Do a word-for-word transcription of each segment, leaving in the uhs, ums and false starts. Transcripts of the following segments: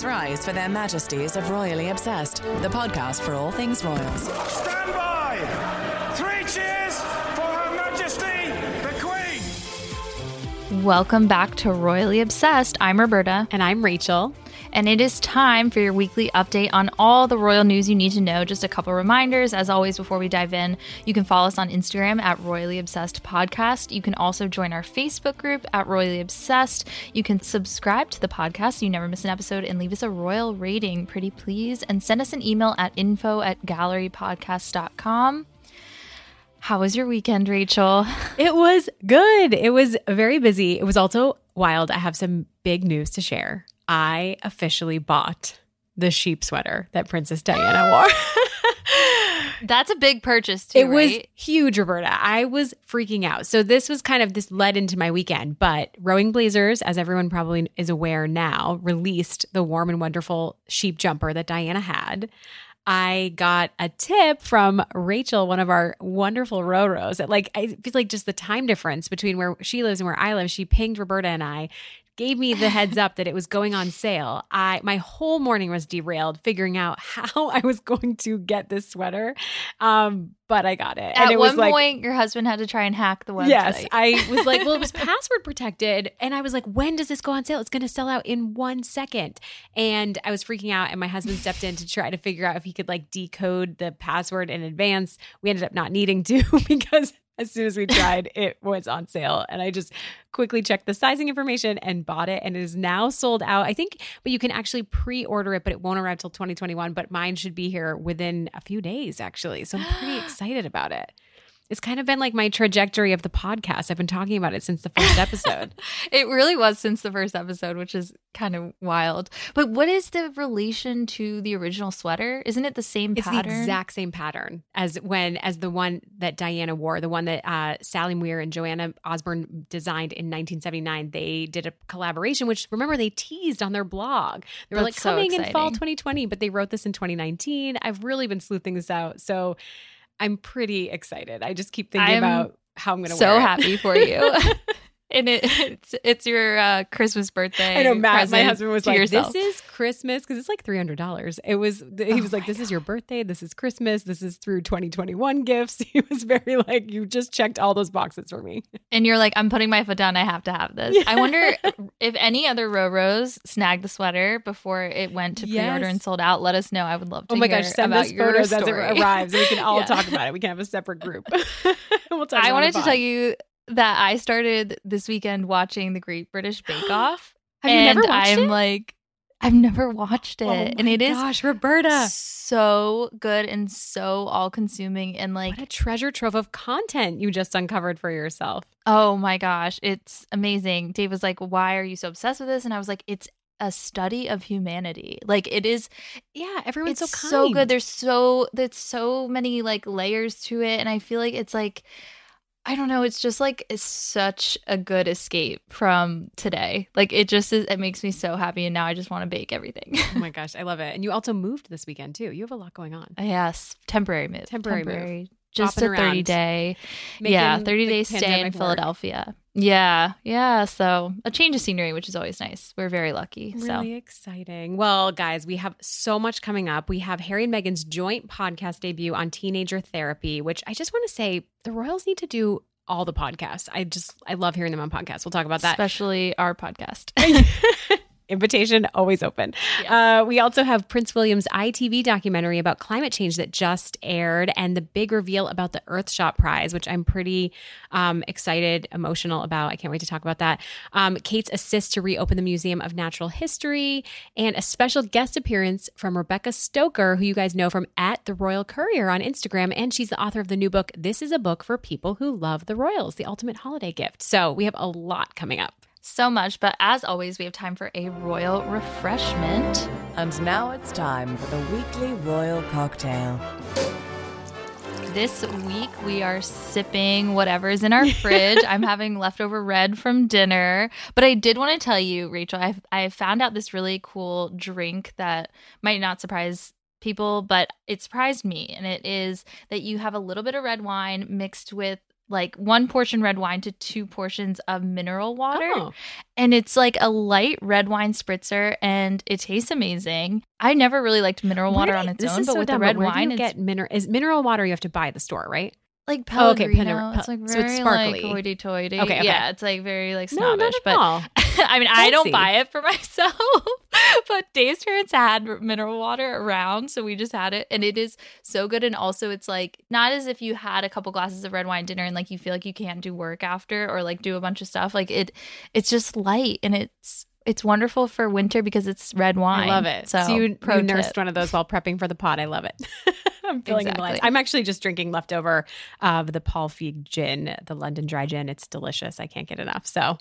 joyous rise for their majesties of Royally Obsessed, the podcast for all things royals. Stand by! Three cheers for Her Majesty, the Queen! Welcome back to Royally Obsessed. I'm Roberta. And I'm Rachel. And it is time for your weekly update on all the royal news you need to know. Just a couple reminders. As always, before we dive in, you can follow us on Instagram at Royally Obsessed Podcast. You can also join our Facebook group at Royally Obsessed. You can subscribe to the podcast so you never miss an episode, and leave us a royal rating, pretty please. And send us an email at info at gallerypodcast.com. How was your weekend, Rachel? It was good. It was very busy. It was also wild. I have some big news to share. I officially bought the sheep sweater that Princess Diana wore. That's a big purchase too, It right? was huge, Roberta. I was freaking out. So this was kind of, this led into my weekend, but Rowing Blazers, as everyone probably is aware now, released the warm and wonderful sheep jumper that Diana had. I got a tip from Rachel, one of our wonderful Roros, that like, I feel like just the time difference between where she lives and where I live, she pinged Roberta and I, gave me the heads up that it was going on sale. I my whole morning was derailed figuring out how I was going to get this sweater, um, but I got it. At and it one was point, like, your husband had to try and hack the website. Yes, I was like, well, it was password protected, and I was like, when does this go on sale? It's going to sell out in one second, and I was freaking out. And my husband stepped in to try to figure out if he could like decode the password in advance. We ended up not needing to because as soon as we tried, it was on sale. And I just quickly checked the sizing information and bought it. And it is now sold out, I think. But you can actually pre-order it, but it won't arrive till twenty twenty-one. But mine should be here within a few days, actually. So I'm pretty excited about it. It's kind of been like my trajectory of the podcast. I've been talking about it since the first episode. It really was since the first episode, which is kind of wild. But what is the relation to the original sweater? Isn't it the same it's pattern? It's the exact same pattern as when as the one that Diana wore, the one that uh, Sally Muir and Joanna Osborne designed in nineteen seventy-nine. They did a collaboration, which remember they teased on their blog. They were That's like so coming exciting. In fall twenty twenty, but they wrote this in twenty nineteen. I've really been sleuthing this out. So I'm pretty excited. I just keep thinking I'm about how I'm going to so wear it. So happy for you. And it, it's it's your uh, Christmas birthday. I know, Matt, my husband was like, yourself. This is Christmas, because it's like three hundred dollars. It was, he oh was like, this God. Is your birthday. This is Christmas. This is through twenty twenty-one gifts. He was very like, you just checked all those boxes for me. And you're like, I'm putting my foot down. I have to have this. Yeah. I wonder if any other Roros snagged the sweater before it went to yes. pre-order and sold out. Let us know. I would love to oh my hear gosh, send about us your photos story. As it arrives. We can all yeah. talk about it. We can have a separate group. We'll talk I wanted to tell you that I started this weekend watching The Great British Bake Off. Have you never watched it? And I'm like, I've never watched it. Oh my and it gosh, is gosh, Roberta. So good and so all-consuming, and like what a treasure trove of content you just uncovered for yourself. Oh my gosh, it's amazing. Dave was like, "Why are you so obsessed with this?" And I was like, "It's a study of humanity. Like it is yeah, everyone's so kind. So good. There's so there's so many like layers to it, and I feel like it's like I don't know. It's just like it's such a good escape from today. Like it just is. It makes me so happy. And now I just want to bake everything. Oh my gosh. I love it. And you also moved this weekend too. You have a lot going on. Yes. Temporary move. Temporary, Temporary move. Just Hopping a thirty-day. Yeah. thirty-day stay in work. Philadelphia. Yeah. Yeah. So a change of scenery, which is always nice. We're very lucky. Really so. Exciting. Well, guys, we have so much coming up. We have Harry and Meghan's joint podcast debut on Teenager Therapy, which I just want to say the Royals need to do all the podcasts. I just, I love hearing them on podcasts. We'll talk about that. Especially our podcast. Invitation always open. Yes. Uh, we also have Prince William's I T V documentary about climate change that just aired, and the big reveal about the Earthshot Prize, which I'm pretty um, excited, emotional about. I can't wait to talk about that. Um, Kate's assist to reopen the Museum of Natural History, and a special guest appearance from Rebecca Stoker, who you guys know from at The Royal Courier on Instagram. And she's the author of the new book, This is a Book for People Who Love the Royals, the ultimate holiday gift. So we have a lot coming up. So much, but as always, we have time for a royal refreshment. And now it's time for the weekly royal cocktail. This week, we are sipping whatever is in our fridge. I'm having leftover red from dinner. But I did want to tell you, Rachel, I I found out this really cool drink that might not surprise people, but it surprised me. And it is that you have a little bit of red wine mixed with like one portion red wine to two portions of mineral water. Oh. And it's like a light red wine spritzer, and it tastes amazing. I never really liked mineral water on its own, but with the red wine, it's is mineral water you have to buy at the store, right? Like Pellegrino. Oh, okay. Pel- it's like very so like hoity-toity. Okay, okay. Yeah, it's like very like snobbish. No, not at but all. I mean, I don't buy it for myself, but Dave's parents had mineral water around, so we just had it, and it is so good. And also, it's like not as if you had a couple glasses of red wine dinner and like you feel like you can't do work after or like do a bunch of stuff. Like it, it's just light, and it's it's wonderful for winter because it's red wine. I love it. So, so you, you nursed one of those while prepping for the pod. I love it. I'm feeling exactly. I'm actually just drinking leftover of the Paul Feig gin, the London Dry Gin. It's delicious. I can't get enough. So.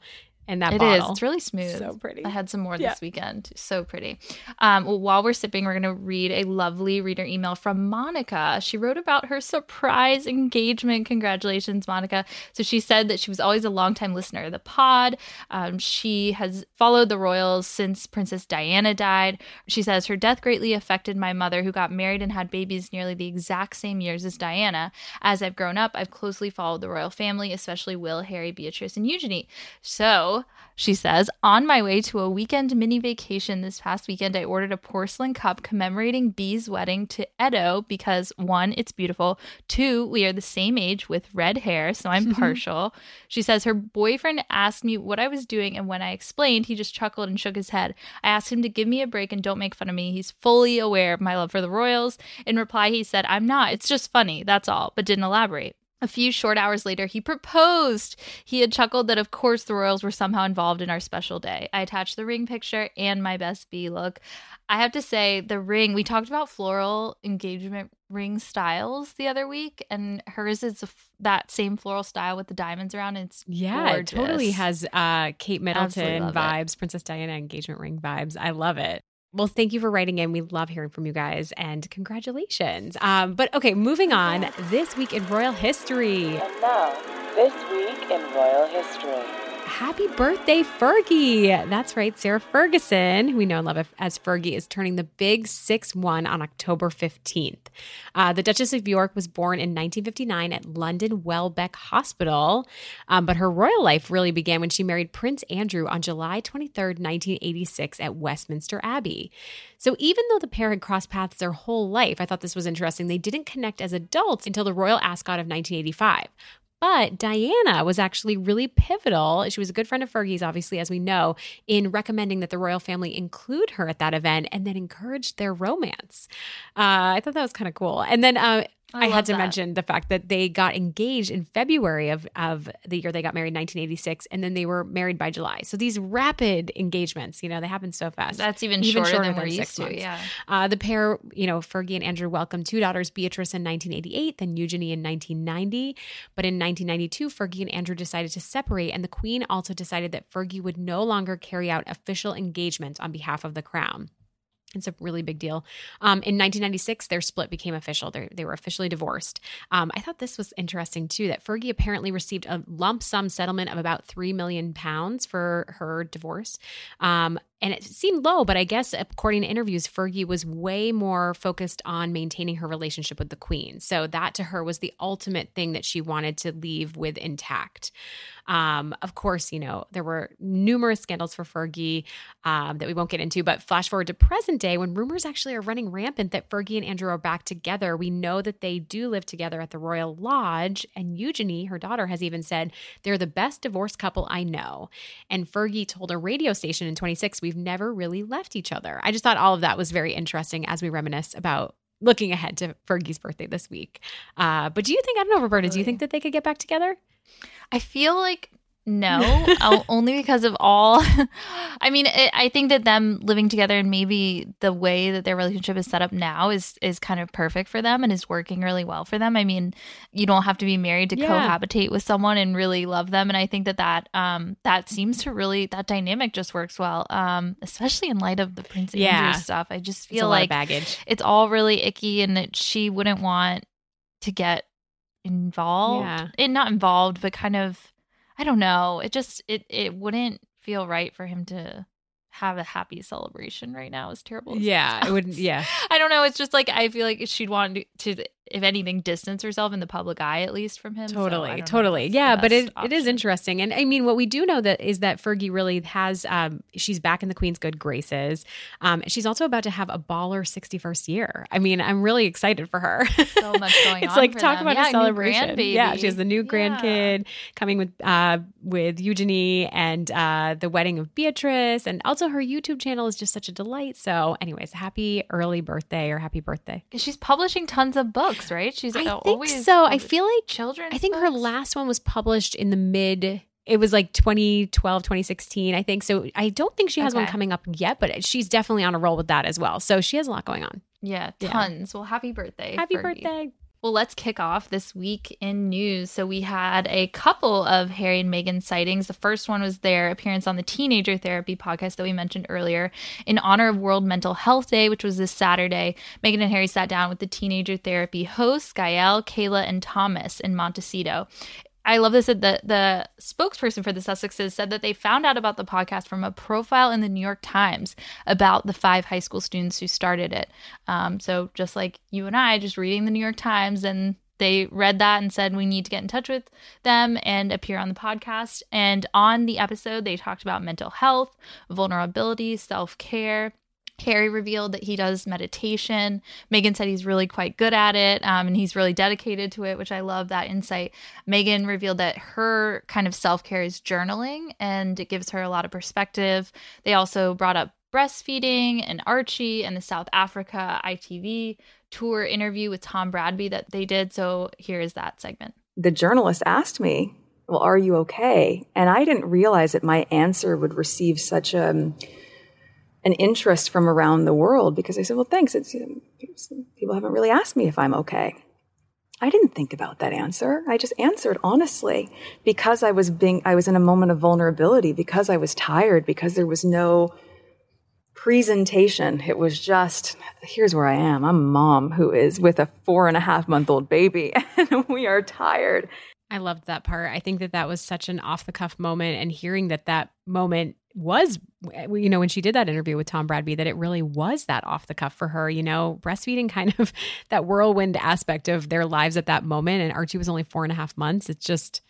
And that it bottle. Is. It's really smooth. So pretty. I had some more yeah. this weekend. So pretty. Um, well, while we're sipping, we're going to read a lovely reader email from Monica. She wrote about her surprise engagement. Congratulations, Monica. So she said that she was always a longtime listener of the pod. Um, she has followed the royals since Princess Diana died. She says, her death greatly affected my mother, who got married and had babies nearly the exact same years as Diana. As I've grown up, I've closely followed the royal family, especially Will, Harry, Beatrice, and Eugenie. So, she says, on my way to a weekend mini vacation this past weekend, I ordered a porcelain cup commemorating Bee's wedding to Edo because, one, it's beautiful. Two, we are the same age with red hair, so I'm partial. She says her boyfriend asked me what I was doing, and when I explained, he just chuckled and shook his head. I asked him to give me a break and don't make fun of me. He's fully aware of my love for the royals. In reply, he said, I'm not. It's just funny. That's all, but didn't elaborate. A few short hours later, he proposed. He had chuckled that, of course, the royals were somehow involved in our special day. I attached the ring picture and my best bee look. I have to say, the ring, we talked about floral engagement ring styles the other week, and hers is a f- that same floral style with the diamonds around. It's yeah, gorgeous. It totally has uh, Kate Middleton vibes, it. Princess Diana engagement ring vibes. I love it. Well, thank you for writing in. We love hearing from you guys, and congratulations. Um, but okay, moving on. This week in royal history. And now, this week in royal history. Happy birthday, Fergie. That's right. Sarah Ferguson, who we know and love as Fergie, is turning the big six one on October fifteenth. Uh, the Duchess of York was born in nineteen fifty-nine at London Welbeck Hospital, um, but her royal life really began when she married Prince Andrew on July twenty-third, nineteen eighty-six at Westminster Abbey. So even though the pair had crossed paths their whole life, I thought this was interesting, they didn't connect as adults until the royal ascot of nineteen eighty-five. But Diana was actually really pivotal. She was a good friend of Fergie's, obviously, as we know, in recommending that the royal family include her at that event and then encouraged their romance. Uh, I thought that was kind of cool. And then uh, I, I had to that. mention the fact that they got engaged in February of, of the year they got married, nineteen eighty-six, and then they were married by July. So these rapid engagements, you know, they happen so fast. That's even, even shorter, shorter than, than we're used to, yeah. Uh, the pair, you know, Fergie and Andrew welcomed two daughters, Beatrice in nineteen eighty-eight, then Eugenie in nineteen ninety. But in nineteen ninety-two, Fergie and Andrew decided to separate, and the Queen also decided that Fergie would no longer carry out official engagements on behalf of the Crown. It's a really big deal. Um, in nineteen ninety-six, their split became official. They're, they were officially divorced. Um, I thought this was interesting, too, that Fergie apparently received a lump sum settlement of about three million pounds for her divorce. Um, and it seemed low, but I guess according to interviews, Fergie was way more focused on maintaining her relationship with the Queen. So that to her was the ultimate thing that she wanted to leave with intact. Um, of course, you know, there were numerous scandals for Fergie um, that we won't get into, but flash forward to present day when rumors actually are running rampant that Fergie and Andrew are back together. We know that they do live together at the Royal Lodge, and Eugenie, her daughter, has even said, they're the best divorced couple I know. And Fergie told a radio station in twenty-six, we've never really left each other. I just thought all of that was very interesting as we reminisce about looking ahead to Fergie's birthday this week. Uh, but do you think, I don't know, Roberta, do you think that they could get back together? I feel like no, only because of all – I mean, it, I think that them living together and maybe the way that their relationship is set up now is is kind of perfect for them and is working really well for them. I mean, you don't have to be married to yeah. cohabitate with someone and really love them. And I think that that, um, that seems to really – that dynamic just works well, um, especially in light of the Prince Andrew yeah. stuff. I just feel it's like baggage. It's all really icky and that she wouldn't want to get involved yeah. – and not involved, but kind of – I don't know. It just it it wouldn't feel right for him to have a happy celebration right now. It's terrible. As yeah, it wouldn't. Yeah, I don't know. It's just like I feel like she'd want to if anything, distance herself in the public eye, at least from him. Totally, so totally. Yeah, but it, it is interesting. And I mean, what we do know that is that Fergie really has, um, she's back in the Queen's good graces. Um, she's also about to have a baller sixty-first year. I mean, I'm really excited for her. So much going it's on. It's like, for talk them. About yeah, a celebration. Yeah, she has the new yeah. grandkid coming with, uh, with Eugenie and uh, the wedding of Beatrice. And also her YouTube channel is just such a delight. So anyways, happy early birthday or happy birthday. She's publishing tons of books. Right? She's I think always so. I feel like children. I think books. Her last one was published in the mid. It was like twenty twelve, twenty sixteen, I think. So I don't think she has okay. one coming up yet, but she's definitely on a roll with that as well. So she has a lot going on. Yeah, tons. Yeah. Well, happy birthday. Happy Fergie. Birthday. Well, let's kick off this week in news. So we had a couple of Harry and Meghan sightings. The first one was their appearance on the Teenager Therapy podcast that we mentioned earlier in honor of World Mental Health Day, which was this Saturday. Meghan and Harry sat down with the Teenager Therapy hosts, Gael, Kayla, and Thomas in Montecito. I love this. That the, the spokesperson for the Sussexes said that they found out about the podcast from a profile in the New York Times about the five high school students who started it. Um, so just like you and I, just reading the New York Times, and they read that and said, we need to get in touch with them and appear on the podcast. And on the episode, they talked about mental health, vulnerability, self-care. Harry revealed that he does meditation. Meghan said he's really quite good at it, um, and he's really dedicated to it, which I love that insight. Meghan revealed that her kind of self-care is journaling, and it gives her a lot of perspective. They also brought up breastfeeding and Archie and the South Africa I T V tour interview with Tom Bradby that they did. So here is that segment. The journalist asked me, well, are you okay? And I didn't realize that my answer would receive such a... an interest from around the world, because I said, well, thanks. It's, you know, people haven't really asked me if I'm okay. I didn't think about that answer. I just answered honestly because I was being, I was in a moment of vulnerability, because I was tired, because there was no presentation. It was just, here's where I am. I'm a mom who is with a four and a half month old baby, and we are tired. I loved that part. I think that that was such an off the cuff moment, and hearing that that moment was, you know, when she did that interview with Tom Bradby, that it really was that off the cuff for her, you know, breastfeeding, kind of that whirlwind aspect of their lives at that moment. And Archie was only four and a half months. It's just,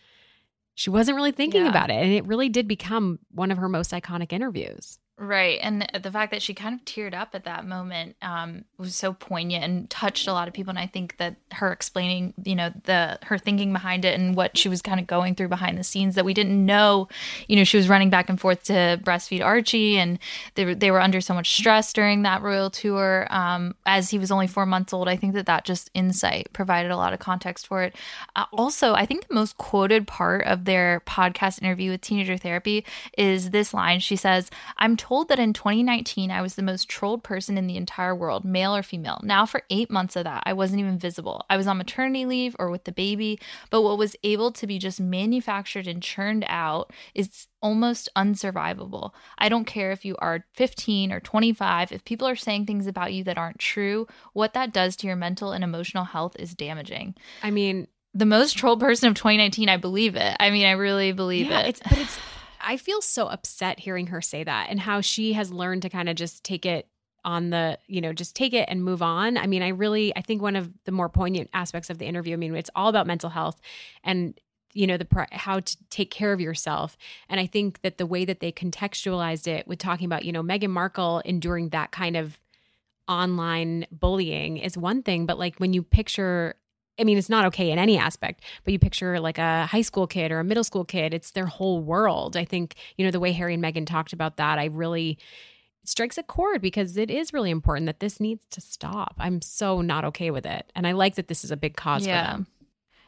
she wasn't really thinking yeah. about it. And it really did become one of her most iconic interviews. Right. And the fact that she kind of teared up at that moment um, was so poignant and touched a lot of people. And I think that her explaining, you know, the her thinking behind it and what she was kind of going through behind the scenes that we didn't know, you know, she was running back and forth to breastfeed Archie, and they, they were under so much stress during that royal tour. Um, as he was only four months old, I think that that just insight provided a lot of context for it. Uh, also, I think the most quoted part of their podcast interview with Teenager Therapy is this line. She says, I'm told Told that in twenty nineteen, I was the most trolled person in the entire world, male or female. Now for eight months of that, I wasn't even visible. I was on maternity leave or with the baby, but what was able to be just manufactured and churned out is almost unsurvivable. I don't care if you are fifteen or twenty-five, if people are saying things about you that aren't true, what that does to your mental and emotional health is damaging. I mean, the most trolled person of twenty nineteen, I believe it. I mean, I really believe yeah, it. It's, but it's... I feel so upset hearing her say that, and how she has learned to kind of just take it on the, you know, just take it and move on. I mean, I really, I think one of the more poignant aspects of the interview, I mean, it's all about mental health and, you know, the how to take care of yourself. And I think that the way that they contextualized it with talking about, you know, Meghan Markle enduring that kind of online bullying is one thing, but like when you picture I mean, it's not okay in any aspect, but you picture like a high school kid or a middle school kid, it's their whole world. I think, you know, the way Harry and Meghan talked about that, I really it strikes a chord because it is really important that this needs to stop. I'm so not okay with it. And I like that this is a big cause yeah. for them.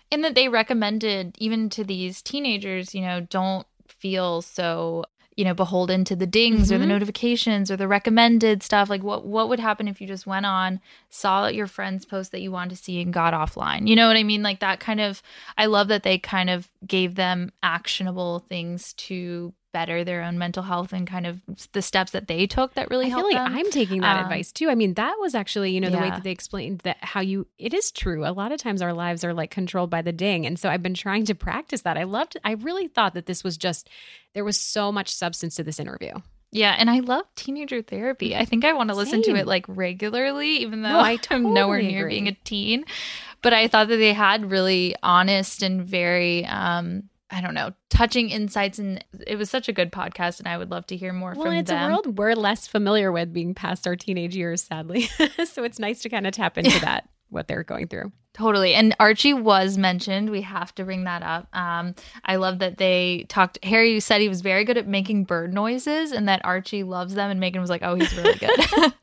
And that they recommended even to these teenagers, you know, don't feel so you know, beholden to the dings mm-hmm. or the notifications or the recommended stuff. Like what, what would happen if you just went on, saw your friend's post that you wanted to see and got offline? You know what I mean? Like that kind of, I love that they kind of gave them actionable things to better their own mental health and kind of the steps that they took that really helped them. I feel like I'm taking that um, advice too. I mean, that was actually, you know, the yeah. way that they explained that how you, it is true. A lot of times our lives are like controlled by the ding. And so I've been trying to practice that. I loved, I really thought that this was just, there was so much substance to this interview. Yeah, and I love Teenager Therapy. I think I want to listen Same. to it like regularly, even though no, I totally I'm nowhere near agree. being a teen. But I thought that they had really honest and very, um, I don't know, touching insights. And it was such a good podcast, and I would love to hear more well, from them. Well, it's a world we're less familiar with being past our teenage years, sadly. So it's nice to kind of tap into that, what they're going through. Totally. And Archie was mentioned. We have to bring that up. Um, I love that they talked. Harry said he was very good at making bird noises and that Archie loves them. And Meghan was like, oh, he's really good.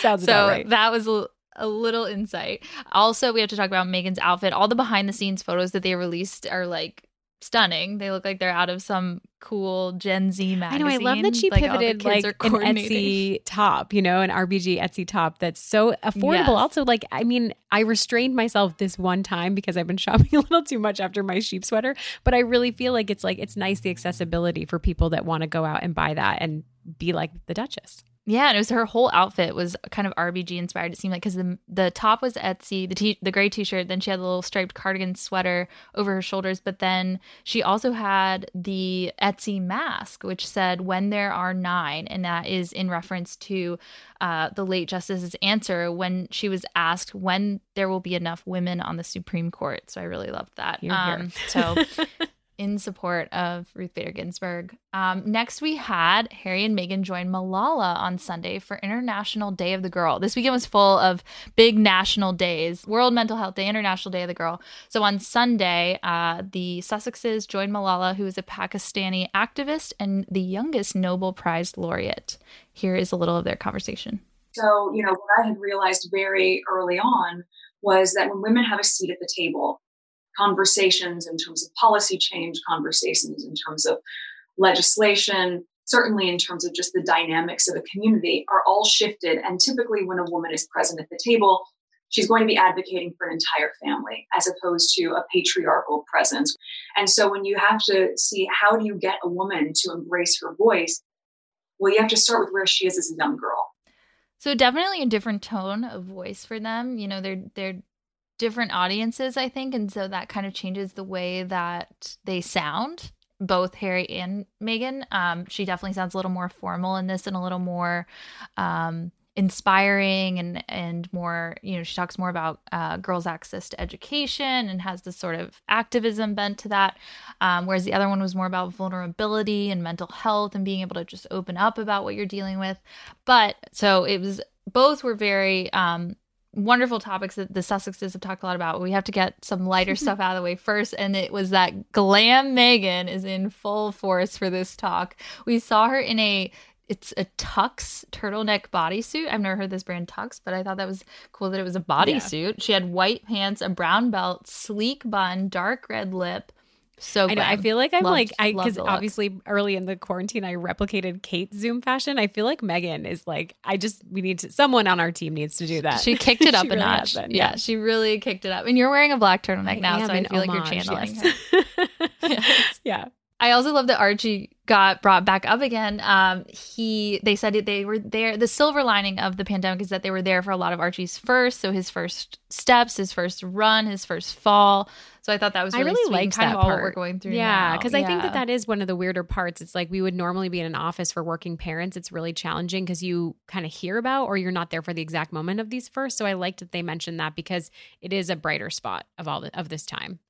Sounds so about right. So that was a, a little insight. Also, we have to talk about Meghan's outfit. All the behind the scenes photos that they released are like stunning. They look like they're out of some cool Gen Z magazine. I know. I love that she like, pivoted like an Etsy top, you know, an R B G Etsy top that's so affordable. Yes. Also, like, I mean, I restrained myself this one time because I've been shopping a little too much after my sheep sweater, but I really feel like it's like, it's nice the accessibility for people that want to go out and buy that and be like the Duchess. Yeah, and it was her whole outfit was kind of R B G inspired, it seemed like, because the the top was Etsy, the t- the gray t-shirt, then she had a little striped cardigan sweater over her shoulders, but then she also had the Etsy mask, which said, when there are nine, and that is in reference to uh, the late Justice's answer when she was asked when there will be enough women on the Supreme Court, so I really loved that. Here, um, here. So... in support of Ruth Bader Ginsburg. Um, next, we had Harry and Meghan join Malala on Sunday for International Day of the Girl. This weekend was full of big national days, World Mental Health Day, International Day of the Girl. So on Sunday, uh, the Sussexes joined Malala, who is a Pakistani activist and the youngest Nobel Prize laureate. Here is a little of their conversation. So, you know, what I had realized very early on was that when women have a seat at the table, conversations in terms of policy change, conversations in terms of legislation, certainly in terms of just the dynamics of a community are all shifted. And typically when a woman is present at the table, she's going to be advocating for an entire family as opposed to a patriarchal presence. And so when you have to see how do you get a woman to embrace her voice, well, you have to start with where she is as a young girl. So definitely a different tone of voice for them. You know, they're they're different audiences, I think. And so that kind of changes the way that they sound, both Harry and Meghan. Um, she definitely sounds a little more formal in this and a little more um, inspiring and, and more, you know, she talks more about uh, girls' access to education and has this sort of activism bent to that. Um, whereas the other one was more about vulnerability and mental health and being able to just open up about what you're dealing with. But so it was, both were very, um, wonderful topics that the Sussexes have talked a lot about. We have to get some lighter stuff out of the way first. And it was that glam Meghan is in full force for this talk. We saw her in a, it's a Tux turtleneck bodysuit. I've never heard this brand Tux, but I thought that was cool that it was a bodysuit. Yeah. She had white pants, a brown belt, sleek bun, dark red lip. So I, know, I feel like I'm loved, like I because obviously early in the quarantine I replicated Kate's Zoom fashion. I feel like Meghan is like I just we need to, someone on our team needs to do that. She kicked it up a really notch. Been, yeah. yeah, she really kicked it up. And you're wearing a black turtleneck I now, so I feel homage, like you're channeling yes. her. yes. Yeah. I also love that Archie got brought back up again. Um, he they said they were there. The silver lining of the pandemic is that they were there for a lot of Archie's first. So his first steps, his first run, his first fall. So I thought that was really, I really sweet. Liked kind that of all part. What we're going through. Yeah, because yeah. I think that that is one of the weirder parts. It's like we would normally be in an office for working parents. It's really challenging because you kind of hear about or you're not there for the exact moment of these first. So I liked that they mentioned that because it is a brighter spot of all the, of this time.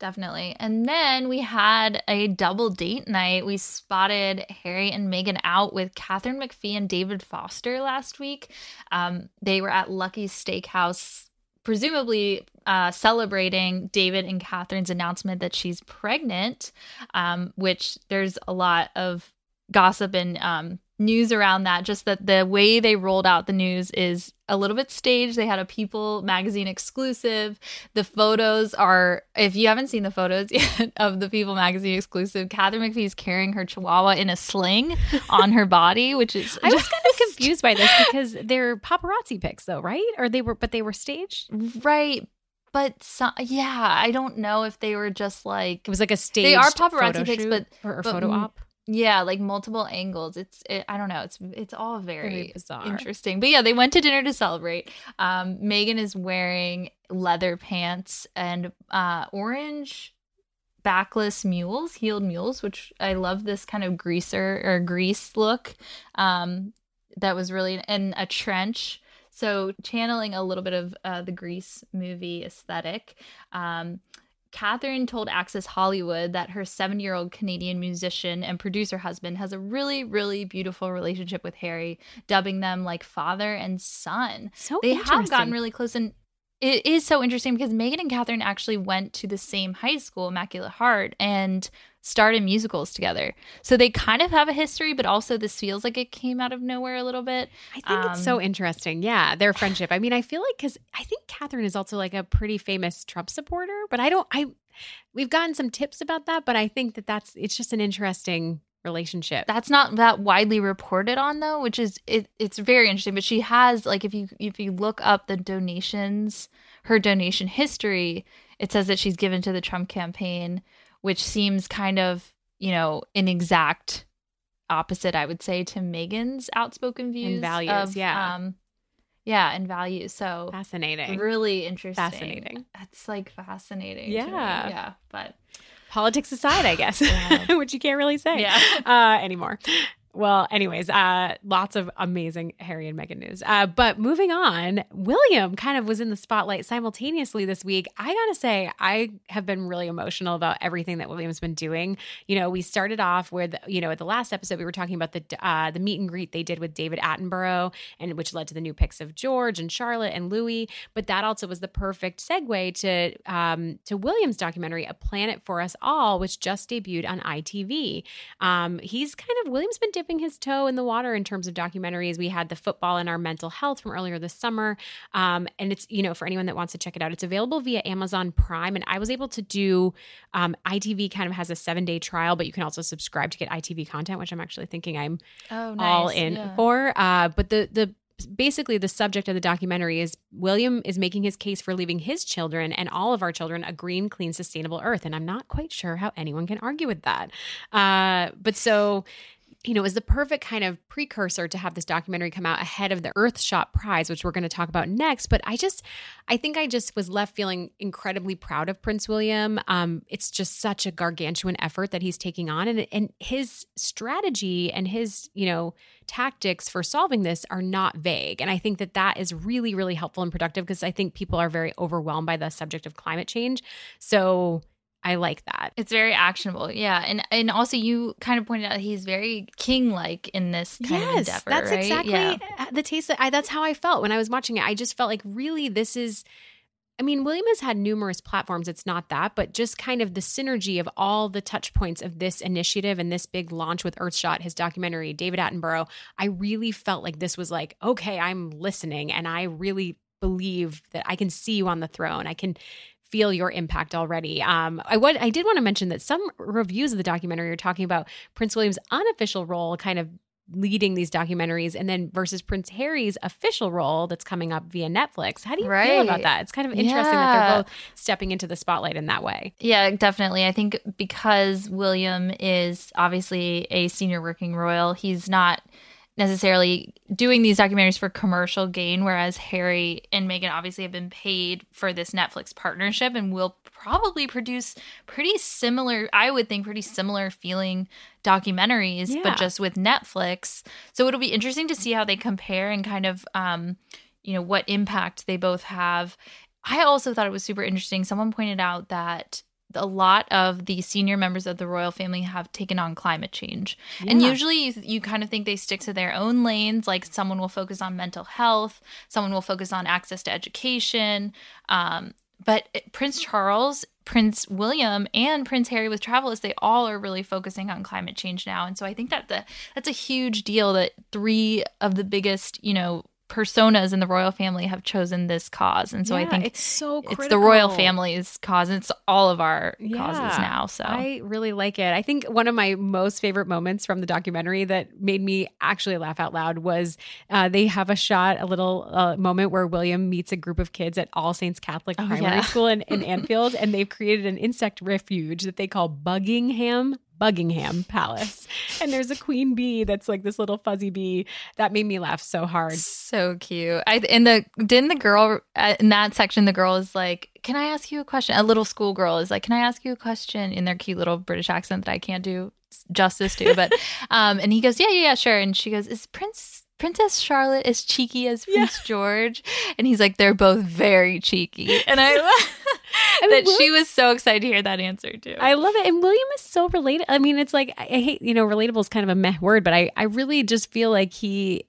Definitely. And then we had a double date night. We spotted Harry and Meghan out with Catherine McPhee and David Foster last week. Um, they were at Lucky's Steakhouse, presumably uh, celebrating David and Catherine's announcement that she's pregnant, um, which there's a lot of gossip and um, news around that. Just that the way they rolled out the news is a little bit staged. They had a People magazine exclusive. The photos are, if you haven't seen the photos yet of the People magazine exclusive, Catherine McPhee is carrying her chihuahua in a sling on her body, which is. Just... I was kind of confused by this because they're paparazzi pics, though, right? Or they were, but they were staged, right? But some, yeah, I don't know if they were just like it was like a staged. They are paparazzi pics, but or, or but, photo op. Yeah, like multiple angles. It's it, I don't know. It's it's all very, very bizarre, interesting. But yeah, they went to dinner to celebrate. Um, Meghan is wearing leather pants and uh, orange backless mules, heeled mules, which I love this kind of greaser or grease look. Um, that was really in a trench. So channeling a little bit of uh, the Grease movie aesthetic. Um, Catherine told Access Hollywood that her seventy-year-old Canadian musician and producer husband has a really, really beautiful relationship with Harry, dubbing them like father and son. So they have gotten really close, and it is so interesting because Meghan and Catherine actually went to the same high school, Immaculate Heart, and starred in musicals together. So they kind of have a history, but also this feels like it came out of nowhere a little bit. I think um, it's so interesting. Yeah, their friendship. I mean, I feel like because I think Catherine is also like a pretty famous Trump supporter, but I don't – I we've gotten some tips about that, but I think that that's – it's just an interesting – relationship that's not that widely reported on, though, which is it it's very interesting. But she has, like, if you if you look up the donations, her donation history, it says that she's given to the Trump campaign, which seems kind of, you know, an exact opposite, I would say, to Meghan's outspoken views and values of, yeah um yeah and values. So fascinating, really interesting, fascinating. That's like fascinating, yeah, yeah. But politics aside, I guess, yeah. Which you can't really say yeah. uh, anymore. Well, anyways, uh, lots of amazing Harry and Meghan news. Uh, but moving on, William kind of was in the spotlight simultaneously this week. I got to say, I have been really emotional about everything that William's been doing. You know, we started off with, you know, at the last episode, we were talking about the uh, the meet and greet they did with David Attenborough, and which led to the new pics of George and Charlotte and Louis. But that also was the perfect segue to, um, to William's documentary, A Planet for Us All, which just debuted on I T V. Um, he's kind of, William's been dipping his toe in the water in terms of documentaries. We had the football and our mental health from earlier this summer. Um, and it's, you know, for anyone that wants to check it out, it's available via Amazon Prime. And I was able to do, um, I T V kind of has a seven day trial, but you can also subscribe to get I T V content, which I'm actually thinking I'm oh, nice. all in yeah. for. Uh, but the, the, basically the subject of the documentary is William is making his case for leaving his children and all of our children a green, clean, sustainable earth. And I'm not quite sure how anyone can argue with that. Uh, but so, you know, it was the perfect kind of precursor to have this documentary come out ahead of the Earthshot Prize, which we're going to talk about next. But I just, I think I just was left feeling incredibly proud of Prince William. Um, it's just such a gargantuan effort that he's taking on. And, and his strategy and his, you know, tactics for solving this are not vague. And I think that that is really, really helpful and productive because I think people are very overwhelmed by the subject of climate change. So I like that. It's very actionable. Yeah. And and also you kind of pointed out he's very king-like in this kind yes, of endeavor, that's right? Exactly yeah. the taste. That I, that's how I felt when I was watching it. I just felt like really this is – I mean, William has had numerous platforms. It's not that, but just kind of the synergy of all the touch points of this initiative and this big launch with Earthshot, his documentary, David Attenborough, I really felt like this was like, okay, I'm listening and I really believe that I can see you on the throne. I can – feel your impact already. Um, I, w- I did want to mention that some reviews of the documentary are talking about Prince William's unofficial role kind of leading these documentaries and then versus Prince Harry's official role that's coming up via Netflix. How do you right. feel about that? It's kind of interesting yeah. that they're both stepping into the spotlight in that way. Yeah, definitely. I think because William is obviously a senior working royal, he's not necessarily doing these documentaries for commercial gain, whereas Harry and Meghan obviously have been paid for this Netflix partnership and will probably produce pretty similar, I would think, pretty similar feeling documentaries, yeah. but just with Netflix. So it'll be interesting to see how they compare and kind of, um, you know, what impact they both have. I also thought it was super interesting. Someone pointed out that a lot of the senior members of the royal family have taken on climate change. Yeah. And usually you, you kind of think they stick to their own lanes. Like someone will focus on mental health. Someone will focus on access to education. Um, but Prince Charles, Prince William, and Prince Harry with Travelist, they all are really focusing on climate change now. And so I think that the, that's a huge deal that three of the biggest, you know, personas in the royal family have chosen this cause. And so yeah, I think it's so critical. It's the royal family's cause. It's all of our yeah, causes now. So I really like it. I think one of my most favorite moments from the documentary that made me actually laugh out loud was uh, they have a shot, a little uh, moment where William meets a group of kids at All Saints Catholic oh, Primary yeah. School in, in Anfield, and they've created an insect refuge that they call Buckingham. Buckingham Palace. And there's a queen bee that's like this little fuzzy bee. That made me laugh so hard. So cute. I and the didn't the girl uh, in that section, the girl is like, can I ask you a question? A little schoolgirl is like, can I ask you a question in their cute little British accent that I can't do justice to? But um, and he goes, yeah, yeah, yeah, sure. And she goes, is Prince Princess Charlotte as cheeky as Prince yeah. George? And he's like, they're both very cheeky. And I I mean, that William, she was so excited to hear that answer too. I love it. And William is so relatable. I mean, it's like, I hate, you know, relatable is kind of a meh word, but I, I really just feel like he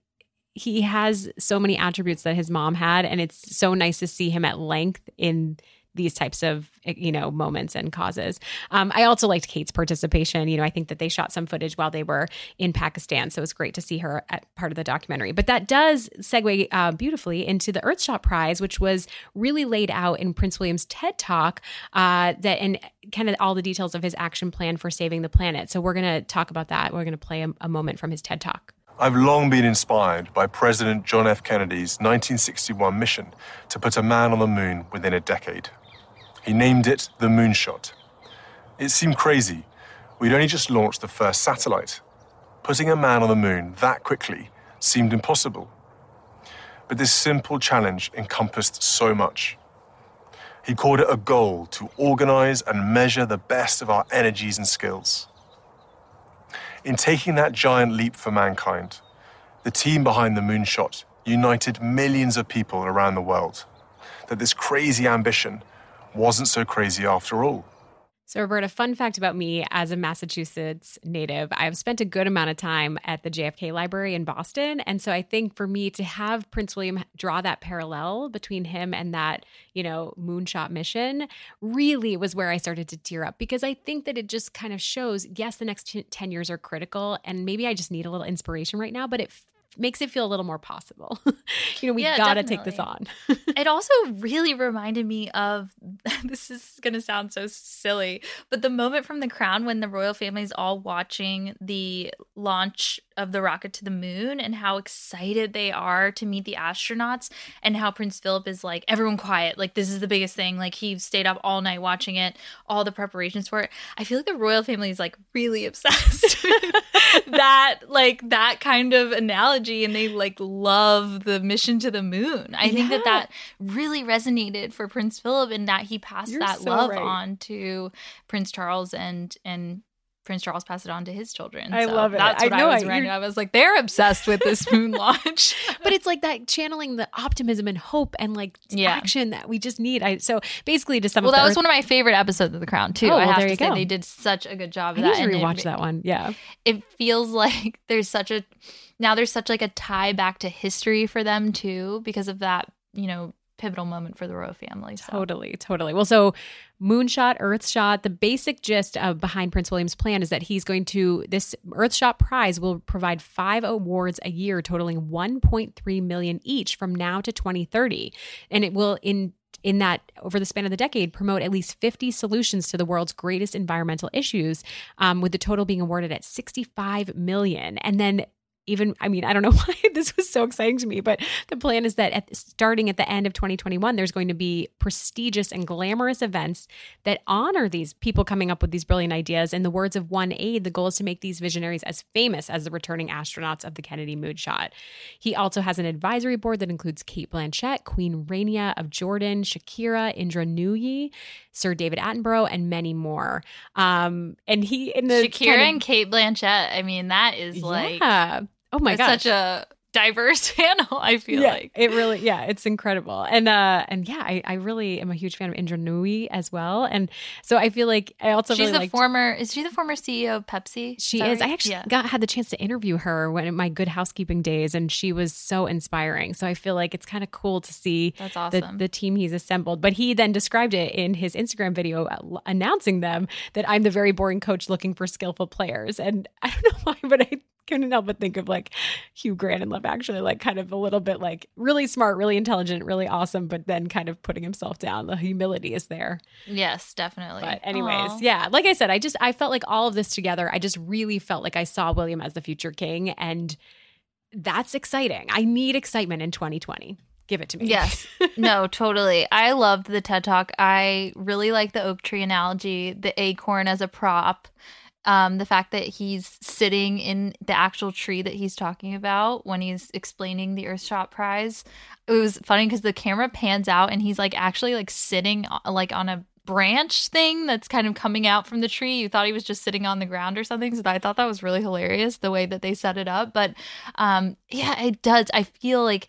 he has so many attributes that his mom had. And it's so nice to see him at length in these types of, you know, moments and causes. Um, I also liked Kate's participation. You know, I think that they shot some footage while they were in Pakistan. So it's great to see her at part of the documentary. But that does segue uh, beautifully into the Earthshot Prize, which was really laid out in Prince William's TED Talk uh, that and kind of all the details of his action plan for saving the planet. So we're going to talk about that. We're going to play a, a moment from his TED Talk. I've long been inspired by President John F. Kennedy's nineteen sixty-one mission to put a man on the moon within a decade. He named it the Moonshot. It seemed crazy. We'd only just launched the first satellite. Putting a man on the moon that quickly seemed impossible. But this simple challenge encompassed so much. He called it a goal to organize and measure the best of our energies and skills. In taking that giant leap for mankind, the team behind the Moonshot united millions of people around the world. That this crazy ambition wasn't so crazy after all. So, Roberta, fun fact about me as a Massachusetts native, I've spent a good amount of time at the J F K Library in Boston. And so I think for me to have Prince William draw that parallel between him and that, you know, moonshot mission really was where I started to tear up, because I think that it just kind of shows, yes, the next ten years are critical and maybe I just need a little inspiration right now, but it makes it feel a little more possible. You know, we yeah, gotta definitely. Take this on. It also really reminded me of, this is gonna sound so silly, but the moment from The Crown when the royal family's all watching the launch of the rocket to the moon and how excited they are to meet the astronauts, and how Prince Philip is like, everyone quiet, like this is the biggest thing, like he stayed up all night watching it, all the preparations for it. I feel like the royal family is like really obsessed with that, like that kind of analogy, and they like love the mission to the moon. I yeah. think that that really resonated for Prince Philip, and that he passed You're that so love right. on to Prince Charles, and and Prince Charles passed it on to his children. I so love it. That's what I, I know, was running. I was like, they're obsessed with this moon launch. But it's like that channeling the optimism and hope and like yeah. action that we just need. I So basically to sum well, up. Well, that was Earth- one of my favorite episodes of The Crown too. Oh, well, I have there to you say go. They did such a good job of I that. I need to rewatch that one. Yeah. It feels like there's such a, now there's such like a tie back to history for them too, because of that, you know, pivotal moment for the royal family. So. Totally, totally. Well, so Moonshot, Earthshot, the basic gist of behind Prince William's plan is that he's going to, this Earthshot Prize will provide five awards a year totaling one point three million dollars each from now to twenty thirty. And it will in in that, over the span of the decade, promote at least fifty solutions to the world's greatest environmental issues, um, with the total being awarded at sixty-five million dollars. And then Even, I mean, I don't know why this was so exciting to me, but the plan is that at, starting at the end of twenty twenty-one, there's going to be prestigious and glamorous events that honor these people coming up with these brilliant ideas. In the words of one aide, the goal is to make these visionaries as famous as the returning astronauts of the Kennedy Moonshot. He also has an advisory board that includes Kate Blanchett, Queen Rania of Jordan, Shakira, Indra Nooyi, Sir David Attenborough, and many more. Um, and he in the Shakira kind of, and Kate Blanchett. I mean, that is like. Yeah. Oh my gosh. It's such a diverse panel, I feel yeah, like. It really, yeah, it's incredible. And uh, and yeah, I, I really am a huge fan of Indra Nooyi as well. And so I feel like I also She's really the liked, former, is she the former C E O of Pepsi? She Sorry. is. I actually yeah. got had the chance to interview her when in my Good Housekeeping days, and she was so inspiring. So I feel like it's kind of cool to see That's awesome. the, the team he's assembled. But he then described it in his Instagram video uh, announcing them that I'm the very boring coach looking for skillful players. And I don't know why, but I couldn't help but think of like Hugh Grant in Love Actually, like kind of a little bit like really smart, really intelligent, really awesome, but then kind of putting himself down. The humility is there. Yes, definitely. But anyways, Aww. yeah, like I said, I just, I felt like all of this together, I just really felt like I saw William as the future king, and that's exciting. I need excitement in twenty twenty. Give it to me. Yes. No, totally. I loved the TED Talk. I really like the oak tree analogy, the acorn as a prop. Um, the fact that he's sitting in the actual tree that he's talking about when he's explaining the Earthshot Prize. It was funny because the camera pans out and he's like actually like sitting like on a branch thing that's kind of coming out from the tree. You thought he was just sitting on the ground or something. So I thought that was really hilarious the way that they set it up. But um, yeah, it does. I feel like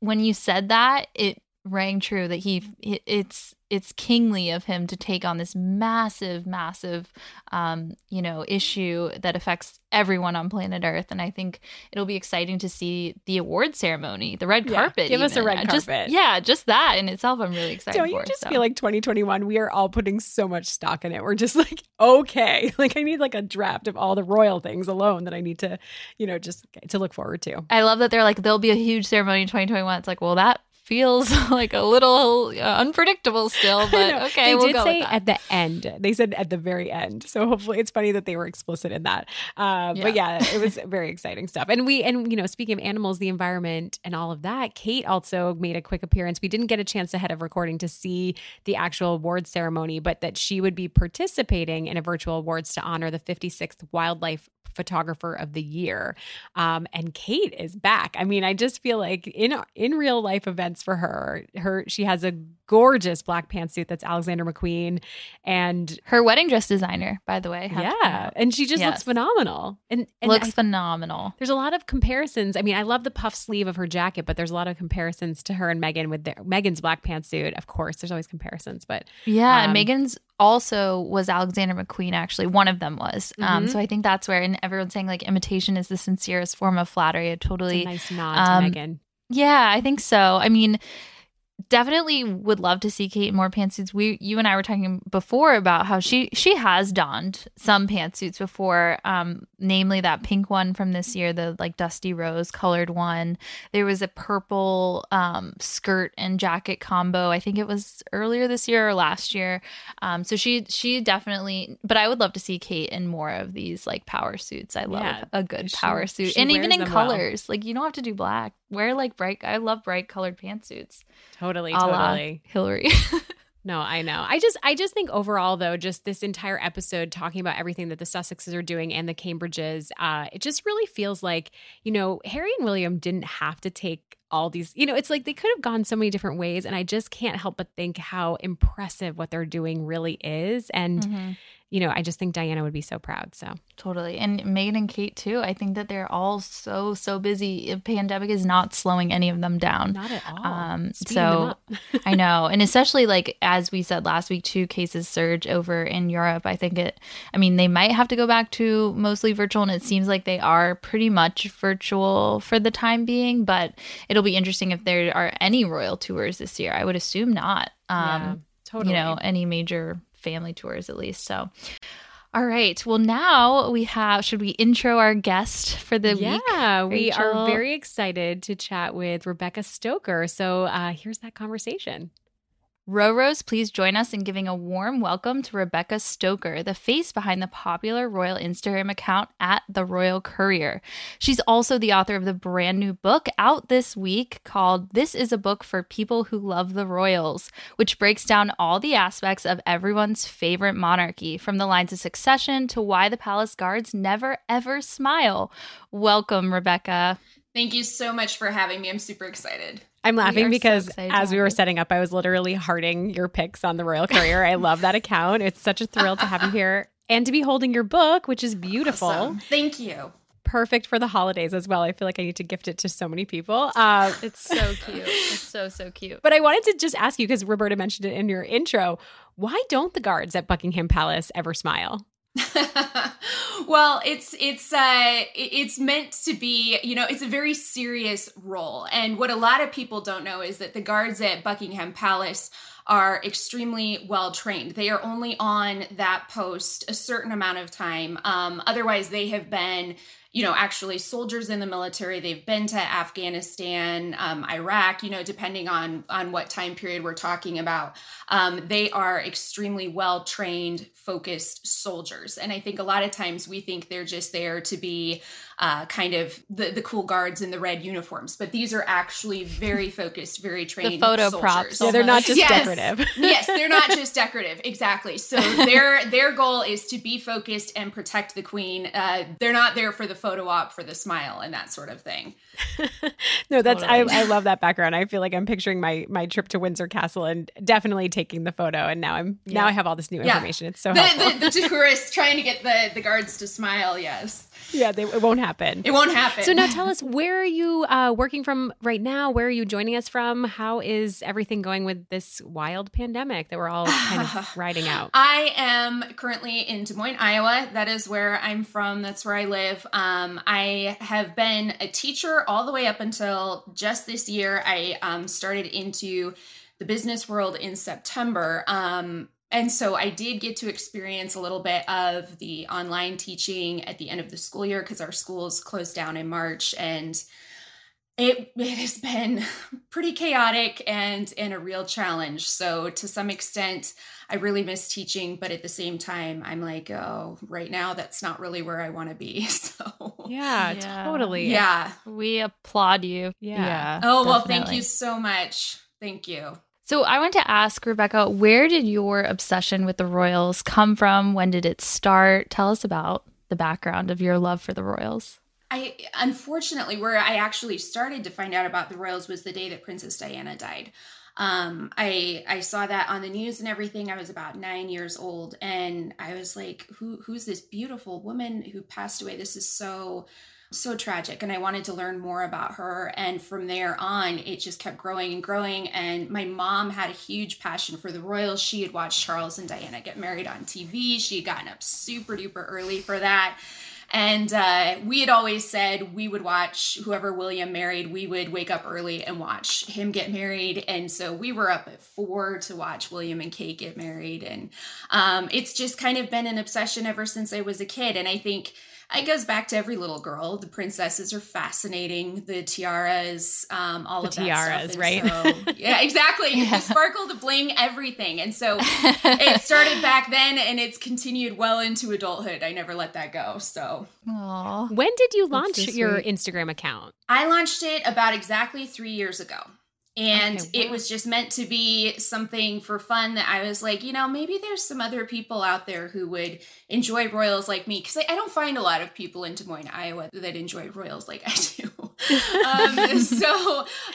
when you said that, it rang true that he it's it's kingly of him to take on this massive, massive, um, you know, issue that affects everyone on planet Earth. And I think it'll be exciting to see the award ceremony, the red yeah, carpet. Give even. us a red just, carpet. Yeah, just that in itself, I'm really excited Don't for. Don't you just so. feel like twenty twenty-one, we are all putting so much stock in it. We're just like, okay, like I need like a draft of all the royal things alone that I need to, you know, just to look forward to. I love that they're like, there'll be a huge ceremony in twenty twenty-one. It's like, well, that feels like a little uh, unpredictable still, but okay, they we'll did go say with that. At the end. They said at the very end. So hopefully it's funny that they were explicit in that. Uh, yeah. But yeah, it was very exciting stuff. And we, and you know, speaking of animals, the environment and all of that, Kate also made a quick appearance. We didn't get a chance ahead of recording to see the actual awards ceremony, but that she would be participating in a virtual awards to honor the fifty-sixth Wildlife Photographer of the Year. Um, and Kate is back. I mean, I just feel like in, in real life events, for her. Her she has a gorgeous black pantsuit that's Alexander McQueen, and her wedding dress designer, by the way. Yeah. And she just yes. looks phenomenal. And, and looks I, phenomenal. There's a lot of comparisons. I mean, I love the puff sleeve of her jacket, but there's a lot of comparisons to her and Meghan with their, Meghan's black pantsuit. Of course, there's always comparisons, but yeah, um, and Meghan's also was Alexander McQueen, actually. One of them was. Mm-hmm. Um, so I think that's where, and everyone's saying like imitation is the sincerest form of flattery. I totally it's a nice nod um, to Meghan. Yeah, I think so. I mean, definitely would love to see Kate in more pantsuits. We, you and I were talking before about how she she has donned some pantsuits before, um, namely that pink one from this year, the like dusty rose colored one. There was a purple um, skirt and jacket combo. I think it was earlier this year or last year. Um, so she she definitely. But I would love to see Kate in more of these like power suits. I love yeah, a good she, power suit, and even in colors. Well. Like you don't have to do black. Wear like bright. I love bright colored pantsuits. Totally, totally. Hillary. No, I know. I just, I just think overall though, just this entire episode talking about everything that the Sussexes are doing and the Cambridges, uh, it just really feels like, you know, Harry and William didn't have to take all these, you know, it's like they could have gone so many different ways, and I just can't help but think how impressive what they're doing really is, and. Mm-hmm. You know, I just think Diana would be so proud. So totally. And Meghan and Kate, too. I think that they're all so, so busy. The pandemic is not slowing any of them down. Not at all. Um, so I know. And especially like, as we said last week, too, cases surge over in Europe. I think it I mean, they might have to go back to mostly virtual. And it seems like they are pretty much virtual for the time being. But it'll be interesting if there are any royal tours this year. I would assume not. Um, yeah, totally. You know, any major family tours at least. So all right, well now we have should we intro our guest for the yeah, week? Yeah, we are very excited to chat with Rebecca Stoker. So uh here's that conversation. Roros, please join us in giving a warm welcome to Rebecca Stoker, the face behind the popular royal Instagram account at The Royal Courier. She's also the author of the brand new book out this week called This is a Book for People Who Love the Royals, which breaks down all the aspects of everyone's favorite monarchy, from the lines of succession to why the palace guards never, ever smile. Welcome, Rebecca. Thank you so much for having me. I'm super excited. I'm laughing because so as we were setting up, I was literally hearting your picks on The Royal Courier. I love that account. It's such a thrill to have you here and to be holding your book, which is beautiful. Awesome. Thank you. Perfect for the holidays as well. I feel like I need to gift it to so many people. Uh, it's so cute. It's so, so cute. But I wanted to just ask you, because Roberta mentioned it in your intro, why don't the guards at Buckingham Palace ever smile? Well, it's it's uh, it's meant to be, you know, it's a very serious role. And what a lot of people don't know is that the guards at Buckingham Palace are extremely well trained. They are only on that post a certain amount of time. Um, otherwise, they have been, you know, actually soldiers in the military. They've been to Afghanistan, um, Iraq, you know, depending on, on what time period we're talking about. Um, they are extremely well-trained, focused soldiers. And I think a lot of times we think they're just there to be uh, kind of the, the cool guards in the red uniforms. But these are actually very focused, very trained the photo soldiers. Props. Yeah, they're not just yes. decorative. Yes, they're not just decorative. Exactly. So their their goal is to be focused and protect the queen. Uh, they're not there for the photo op, for the smile and that sort of thing. No, that's totally. I, I love that background. I feel like I'm picturing my my trip to Windsor Castle and definitely taking the photo. And now I'm yeah. now I have all this new information. Yeah. It's so the, helpful. The, the tourists trying to get the, the guards to smile. Yes. Yeah, they, it won't happen. It won't happen. So now tell us, where are you uh, working from right now? Where are you joining us from? How is everything going with this wild pandemic that we're all kind of riding out? I am currently in Des Moines, Iowa. That is where I'm from. That's where I live. Um, I have been a teacher all the way up until just this year. I um, started into the business world in September. Um, And so I did get to experience a little bit of the online teaching at the end of the school year because our schools closed down in March, and it, it has been pretty chaotic and, and a real challenge. So to some extent, I really miss teaching, but at the same time, I'm like, oh, right now, that's not really where I want to be. So yeah, yeah, totally. Yeah. We applaud you. Yeah. yeah oh, definitely. Well, thank you so much. Thank you. So I want to ask, Rebecca, where did your obsession with the royals come from? When did it start? Tell us about the background of your love for the royals. I unfortunately, where I actually started to find out about the royals was the day that Princess Diana died. Um, I I saw that on the news and everything. I was about nine years old, and I was like, "Who who's this beautiful woman who passed away? This is so... so tragic." And I wanted to learn more about her. And from there on, it just kept growing and growing. And my mom had a huge passion for the royals. She had watched Charles and Diana get married on T V. She had gotten up super duper early for that. And uh, we had always said we would watch whoever William married, we would wake up early and watch him get married. And so we were up at four to watch William and Kate get married. And um, it's just kind of been an obsession ever since I was a kid. And I think it goes back to every little girl. The princesses are fascinating. The tiaras, um, all the of that tiaras, stuff. And right? So, yeah, exactly. Yeah. The sparkle, the bling, everything. And so it started back then, and it's continued well into adulthood. I never let that go. So, aww. When did you launch so your Instagram account? I launched it about exactly three years ago. And okay, wow. It was just meant to be something for fun that I was like, you know, maybe there's some other people out there who would enjoy royals like me. Because I, I don't find a lot of people in Des Moines, Iowa that enjoy royals like I do. um, so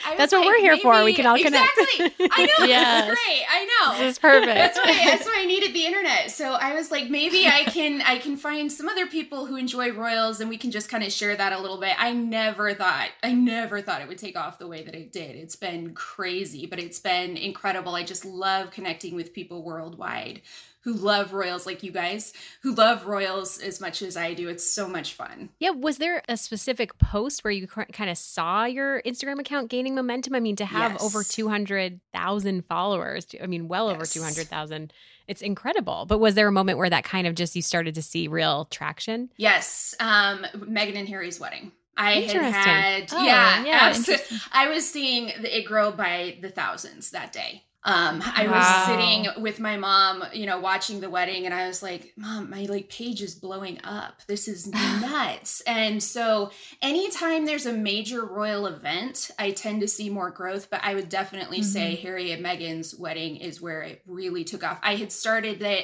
I That's what like, we're here maybe, for. We can all connect. Exactly. I know. Yes. This is great. I know. This is perfect. That's why, that's why I needed the internet. So I was like, maybe I can, I can find some other people who enjoy royals and we can just kind of share that a little bit. I never thought, I never thought it would take off the way that it did. It's been crazy, but it's been incredible. I just love connecting with people worldwide who love royals like you guys, who love royals as much as I do. It's so much fun. Yeah. Was there a specific post where you kind of saw your Instagram account gaining momentum? I mean, to have yes. over two hundred thousand followers, I mean, well yes. over two hundred thousand, it's incredible. But was there a moment where that kind of just, you started to see real traction? Yes. Um, Meghan and Harry's wedding. I had had, oh, yeah, yeah I was seeing it grow by the thousands that day. Um, I wow. was sitting with my mom, you know, watching the wedding, and I was like, "Mom, my like page is blowing up. This is nuts." And so anytime there's a major royal event, I tend to see more growth, but I would definitely mm-hmm. say Harry and Meghan's wedding is where it really took off. I had started that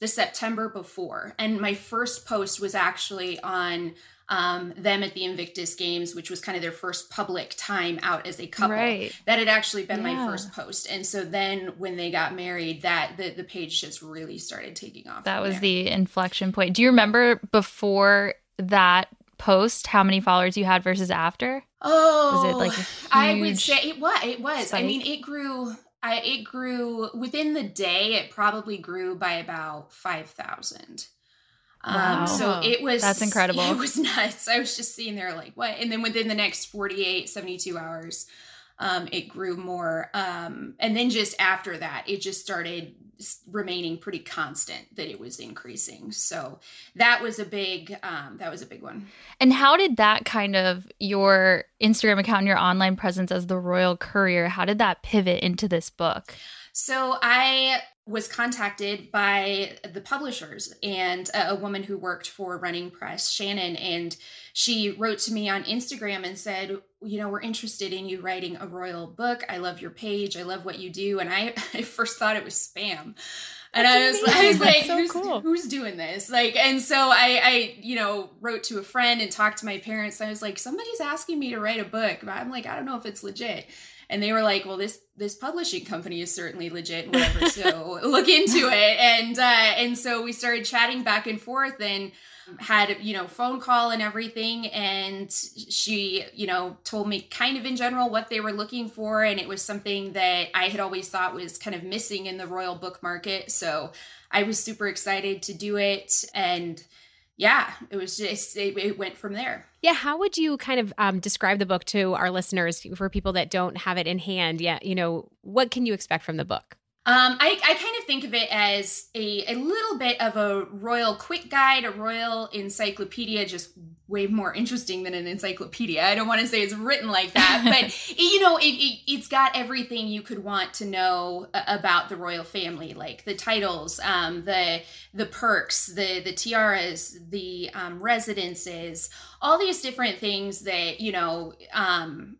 the September before, and my first post was actually on Um, them at the Invictus Games, which was kind of their first public time out as a couple. Right. That had actually been yeah. my first post. And so then when they got married, that the, the page just really started taking off. That was there. The inflection point. Do you remember before that post how many followers you had versus after? Oh, was it like a huge I would say it was. It was. Spike? I mean, it grew. I, it grew within the day. It probably grew by about five thousand. Wow. Um, so it was, that's incredible. It was nuts. I was just sitting there like, what? And then within the next forty-eight, seventy-two hours, um, it grew more. Um, and then just after that, it just started remaining pretty constant, that it was increasing. So that was a big, um, that was a big one. And how did that kind of your Instagram account and your online presence as the Royal Courier, how did that pivot into this book? So I was contacted by the publishers and a, a woman who worked for Running Press, Shannon, and she wrote to me on Instagram and said, you know, we're interested in you writing a royal book. I love your page. I love what you do. And I, I first thought it was spam. And I was, I was like, so who's, cool. who's doing this? Like, and so I, I, you know, wrote to a friend and talked to my parents. I was like, somebody's asking me to write a book. But I'm like, I don't know if it's legit. And they were like, well, this this publishing company is certainly legit and whatever, so look into it. And uh, and so we started chatting back and forth and had, you know, phone call and everything. And she, you know, told me kind of in general what they were looking for. And it was something that I had always thought was kind of missing in the royal book market. So I was super excited to do it. And yeah, it was just, it, it went from there. Yeah. How would you kind of um, describe the book to our listeners for people that don't have it in hand yet? You know, what can you expect from the book? Um, I, I kind of think of it as a, a little bit of a royal quick guide, a royal encyclopedia, just way more interesting than an encyclopedia. I don't want to say it's written like that, but, you know, it, it, it's got everything you could want to know about the royal family, like the titles, um, the the perks, the, the tiaras, the um, residences, all these different things that, you know, um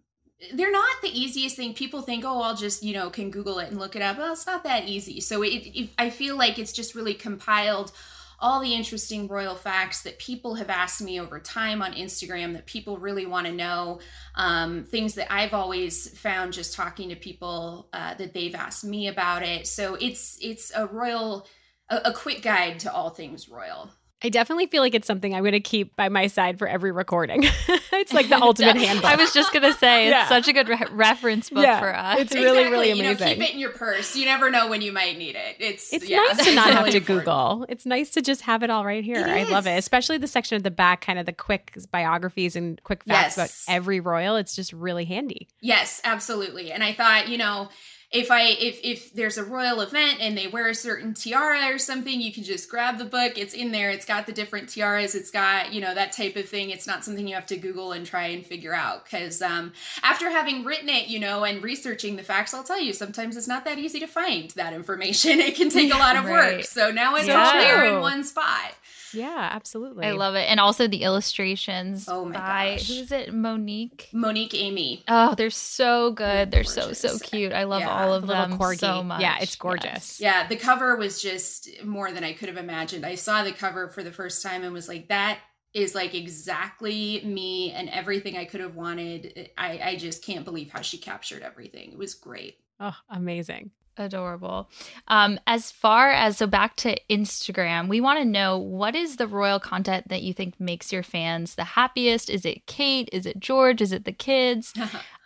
they're not the easiest thing. People think, oh, I'll just, you know, can Google it and look it up. Well, it's not that easy. So it, it, I feel like it's just really compiled all the interesting royal facts that people have asked me over time on Instagram that people really want to know, um, things that I've always found just talking to people uh, that they've asked me about it. So it's it's a royal, a, a quick guide to all things royal. I definitely feel like it's something I'm going to keep by my side for every recording. It's like the ultimate handbook. I was just going to say, it's yeah. such a good re- reference book yeah, for us. It's really, exactly. really amazing. You know, keep it in your purse. You never know when you might need it. It's it's yeah, nice to not really have to important. Google. It's nice to just have it all right here. I love it. Especially the section at the back, kind of the quick biographies and quick facts yes. about every royal. It's just really handy. Yes, absolutely. And I thought, you know, If I if if there's a royal event and they wear a certain tiara or something, you can just grab the book. It's in there. It's got the different tiaras. It's got, you know, that type of thing. It's not something you have to Google and try and figure out. Because um, after having written it, you know, and researching the facts, I'll tell you, sometimes it's not that easy to find that information. It can take a lot of right. work. So now it's yeah. all there in one spot. Yeah, absolutely. I love it. And also the illustrations oh my by, gosh. who is it? Monique? Monique Amy. Oh, they're so good. They're, they're so, so cute. I love yeah. all of the them corgi. so much. Yeah, it's gorgeous. Yes. Yeah, the cover was just more than I could have imagined. I saw the cover for the first time and was like, that is like exactly me and everything I could have wanted. I, I just can't believe how she captured everything. It was great. Oh, amazing. Adorable. Um, as far as, so back to Instagram, we want to know, what is the royal content that you think makes your fans the happiest? Is it Kate? Is it George? Is it the kids?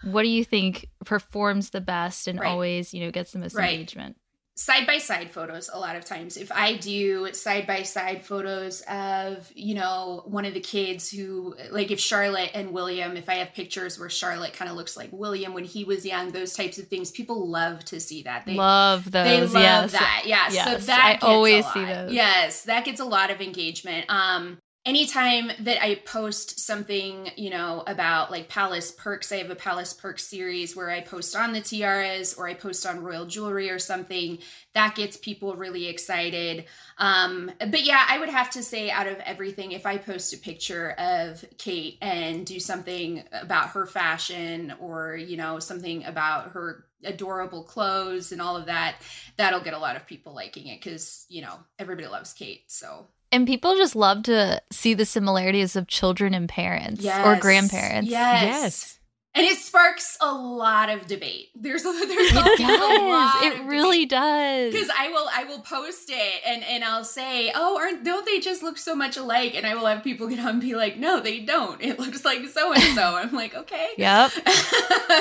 What do you think performs the best and right. always, you know, gets the most right. engagement? Side-by-side photos a lot of times. If I do side-by-side photos of, you know, one of the kids who, like if Charlotte and William, if I have pictures where Charlotte kind of looks like William when he was young, those types of things, people love to see that. They love those. They love yes. that. Yeah. Yes. So that I gets always a lot. see those. Yes. That gets a lot of engagement. Um, Anytime that I post something, you know, about like palace perks, I have a palace perks series where I post on the tiaras or I post on royal jewelry or something, that gets people really excited. Um, but yeah, I would have to say out of everything, if I post a picture of Kate and do something about her fashion or, you know, something about her adorable clothes and all of that, that'll get a lot of people liking it because, you know, everybody loves Kate, so... And people just love to see the similarities of children and parents yes. or grandparents. Yes. yes. And it sparks a lot of debate. There's a, there's a lot, a lot it of really debate. does. Because I will I will post it and, and I'll say, oh, aren't don't they just look so much alike? And I will have people get on and be like, no, they don't. It looks like so and so. I'm like, okay. Yep.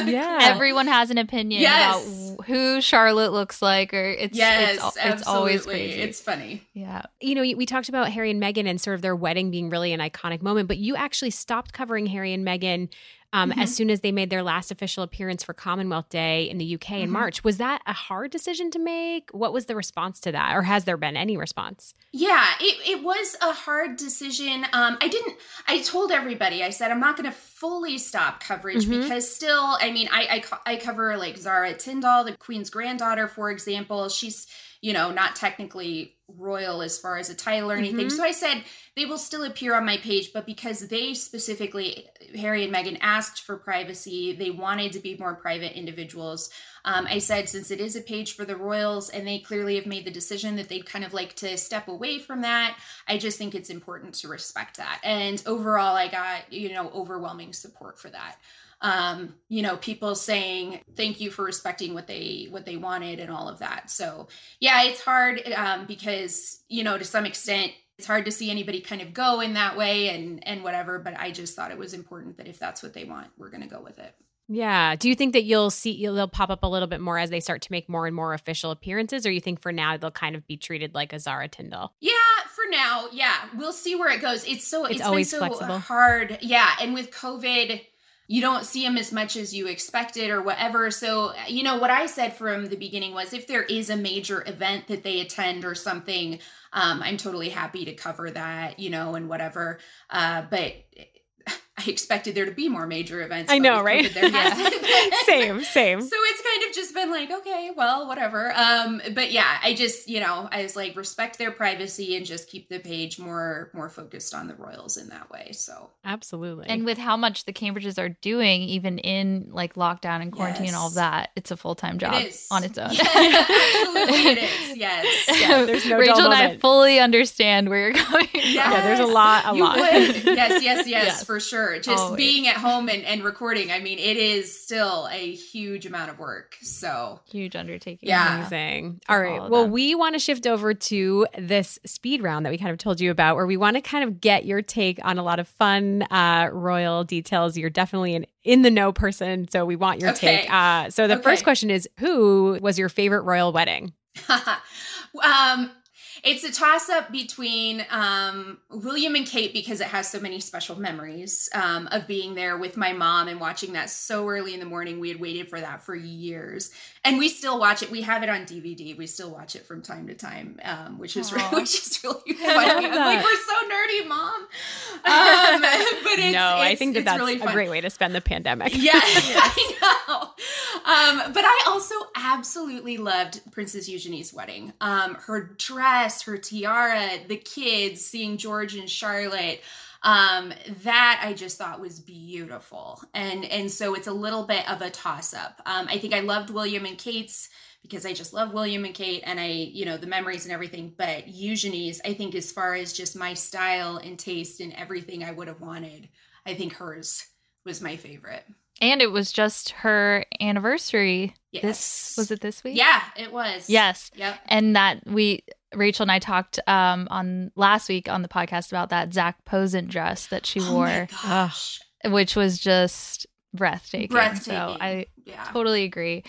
yeah. Everyone has an opinion yes. about who Charlotte looks like, or it's yes, it's, it's absolutely. always crazy. It's funny. Yeah. You know, we talked about Harry and Meghan and sort of their wedding being really an iconic moment, but you actually stopped covering Harry and Meghan Um, mm-hmm. as soon as they made their last official appearance for Commonwealth Day in the U K mm-hmm. in March. Was that a hard decision to make? What was the response to that? Or has there been any response? Yeah, it, it was a hard decision. Um, I didn't, I told everybody, I said, I'm not going to fully stop coverage mm-hmm. because still, I mean, I, I I cover like Zara Tindall, the Queen's granddaughter, for example. She's, you know, not technically royal as far as a title or anything. Mm-hmm. So I said they will still appear on my page, but because they specifically, Harry and Meghan, asked for privacy, they wanted to be more private individuals. Um, I said, since it is a page for the royals and they clearly have made the decision that they'd kind of like to step away from that, I just think it's important to respect that. And overall, I got, you know, overwhelming support for that. Um, you know, people saying thank you for respecting what they what they wanted and all of that. So yeah, it's hard um, because, you know, to some extent, it's hard to see anybody kind of go in that way and and whatever. But I just thought it was important that if that's what they want, we're going to go with it. Yeah. Do you think that you'll see they'll pop up a little bit more as they start to make more and more official appearances, or you think for now they'll kind of be treated like a Zara Tindall? Yeah, for now, yeah, we'll see where it goes. It's so it's, it's always been so flexible. Hard, yeah, and with COVID. You don't see them as much as you expected or whatever. So, you know, what I said from the beginning was if there is a major event that they attend or something, um, I'm totally happy to cover that, you know, and whatever. Uh, but I expected there to be more major events. I know, right? Yeah. same, same. So it's kind of just been like, okay, well, whatever. Um, but yeah, I just, you know, I was like, respect their privacy and just keep the page more, more focused on the royals in that way. So absolutely. And with how much the Cambridges are doing, even in like lockdown and quarantine yes. and all of that, it's a full-time job it on its own. Yeah, absolutely, it is. Yes. Yeah, there's no Rachel and I fully understand where you're going. Yes. Yeah, there's a lot, a you lot. Would. Yes, yes, yes, yes, for sure. Just Always. Being at home and, and recording, I mean, it is still a huge amount of work. So huge undertaking. Yeah. Amazing. All right. All well, that. We want to shift over to this speed round that we kind of told you about, where we want to kind of get your take on a lot of fun uh, royal details. You're definitely an in-the-know person, so we want your okay. take. Uh, so the okay. first question is, who was your favorite royal wedding? um It's a toss-up between um, William and Kate because it has so many special memories um, of being there with my mom and watching that so early in the morning. We had waited for that for years, and we still watch it. We have it on D V D. We still watch it from time to time, um, which is really, which is really funny. I'm like, we're so nerdy, Mom. Um, but it's, no, it's, I think that that's really a great way to spend the pandemic. Yeah, yes. I know. Um, but I also absolutely loved Princess Eugenie's wedding. Um, her dress, her tiara, the kids, seeing George and Charlotte, um, that I just thought was beautiful. And and so it's a little bit of a toss-up. Um, I think I loved William and Kate's because I just love William and Kate and I, you know, the memories and everything. But Eugenie's, I think as far as just my style and taste and everything I would have wanted, I think hers was my favorite. And it was just her anniversary. Yes. This, was it this week? Yeah, it was. Yes. Yep. And that we... Rachel and I talked um, on last week on the podcast about that Zach Posen dress that she oh wore, gosh. Which was just breathtaking. breathtaking. So I yeah. totally agree.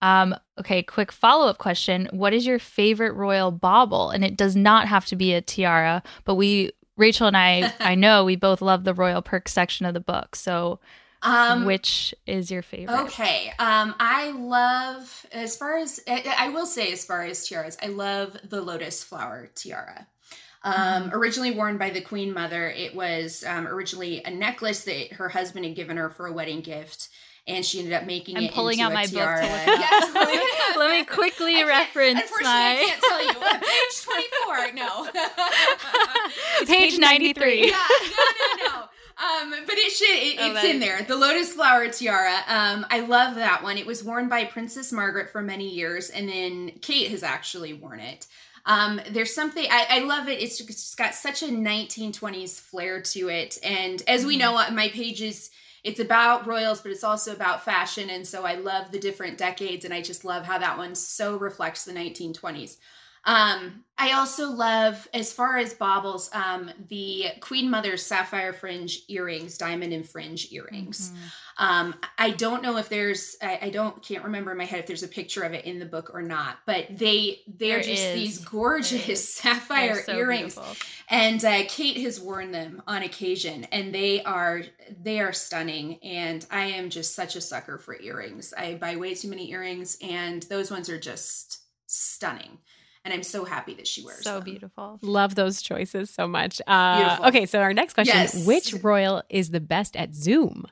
Um, okay, quick follow-up question. What is your favorite royal bauble? And it does not have to be a tiara, but we, Rachel and I, I know we both love the royal perk section of the book. So Um, which is your favorite? Okay. Um, I love, as far as, I, I will say as far as tiaras, I love the lotus flower tiara. Um, mm-hmm. Originally worn by the Queen Mother, it was um, originally a necklace that her husband had given her for a wedding gift. And she ended up making I'm it pulling into out a my tiara. Book to look yes. Let, me, let me quickly I reference unfortunately, my... I can't tell you. Page twenty-four. No. page ninety-three. Yeah. No, no, no. Um, but it should, it, oh, it's in there. The lotus flower tiara. Um, I love that one. It was worn by Princess Margaret for many years. And then Kate has actually worn it. Um, there's something, I, I love it. It's just got such a nineteen twenties flair to it. And as we know, my page is... It's about royals, but it's also about fashion. And so I love the different decades. And I just love how that one so reflects the nineteen twenties. Um, I also love, as far as baubles, um, the Queen Mother's sapphire fringe earrings, diamond and fringe earrings. Mm-hmm. Um, I don't know if there's, I, I don't, can't remember in my head if there's a picture of it in the book or not, but they, they're there just is. These gorgeous sapphire so earrings. Beautiful. And uh, Kate has worn them on occasion and they are, they are stunning. And I am just such a sucker for earrings. I buy way too many earrings and those ones are just stunning. And I'm so happy that she wears so them. Beautiful. Love those choices so much. Uh, okay, so our next question, yes. Which royal is the best at Zoom?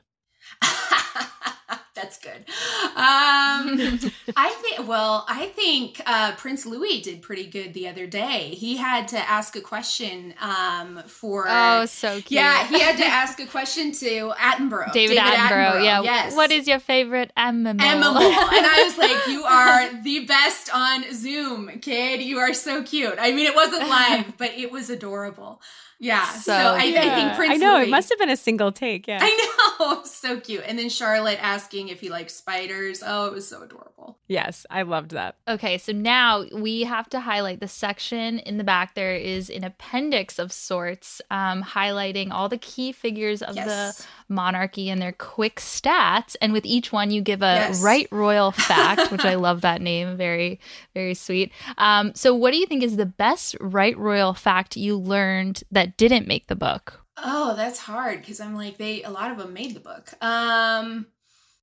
good. Um, I think, well, I think uh, Prince Louis did pretty good the other day. He had to ask a question um, for. Oh, so cute. Yeah, he had to ask a question to Attenborough. David, David Attenborough, Attenborough, yeah. Yes. What is your favorite animal? Animal. And I was like, you are the best on Zoom, kid. You are so cute. I mean, it wasn't live, but it was adorable. Yeah, so, so I, yeah. I think Prince I know, Louis, it must have been a single take, yeah. I know, so cute. And then Charlotte asking if he likes spiders. Oh, it was so adorable. Yes, I loved that. Okay, so now we have to highlight the section in the back. There is an appendix of sorts um, highlighting all the key figures of yes. the monarchy and their quick stats. And with each one, you give a yes. right royal fact, which I love that name. Very, very sweet. Um, so what do you think is the best right royal fact you learned that didn't make the book? Oh, that's hard because I'm like, they a lot of them made the book. Um,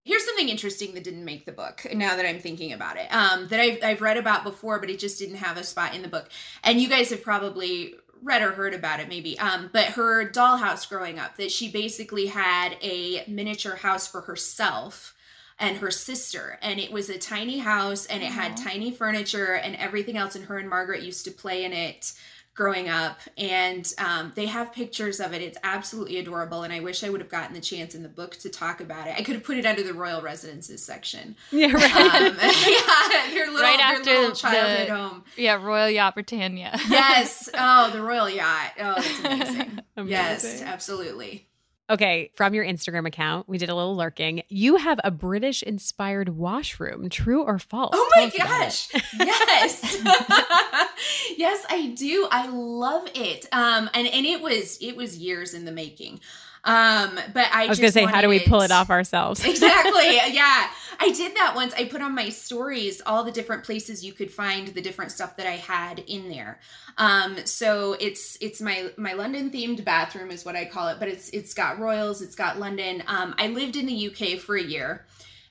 here's something interesting that didn't make the book, now that I'm thinking about it, um, that I've, I've read about before, but it just didn't have a spot in the book. And you guys have probably read or heard about it maybe, um, but her dollhouse growing up, that she basically had a miniature house for herself and her sister, and it was a tiny house and it Aww. Had tiny furniture and everything else, and her and Margaret used to play in it growing up, and um, they have pictures of it. It's absolutely adorable, and I wish I would have gotten the chance in the book to talk about it. I could have put it under the royal residences section. Yeah, right. Um, yeah, your little, right after your little childhood the, home. Yeah, Royal Yacht Britannia. Yes. Oh, the Royal Yacht. Oh, it's amazing. amazing. Yes, absolutely. Okay, from your Instagram account, we did a little lurking. You have a British-inspired washroom. True or false? Oh my gosh! Yes, yes, I do. I love it. Um, and and it was it was years in the making. Um, but I, I was just gonna say, wanted... how do we pull it off ourselves? Exactly. Yeah, I did that once. I put on my stories all the different places you could find the different stuff that I had in there. Um, so it's it's my my London themed bathroom is what I call it, but it's it's got royals, it's got London. Um, I lived in the U K for a year.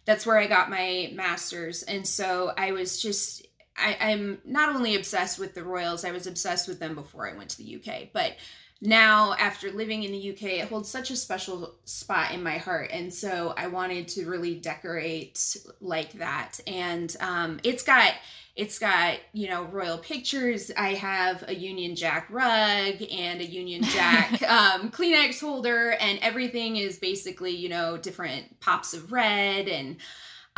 That's where I got my master's, and so I was just. I, I'm not only obsessed with the royals, I was obsessed with them before I went to the U K, but now, after living in the U K, it holds such a special spot in my heart. And so I wanted to really decorate like that. And um, it's got, it's got, you know, royal pictures. I have a Union Jack rug and a Union Jack um, Kleenex holder, and everything is basically, you know, different pops of red, and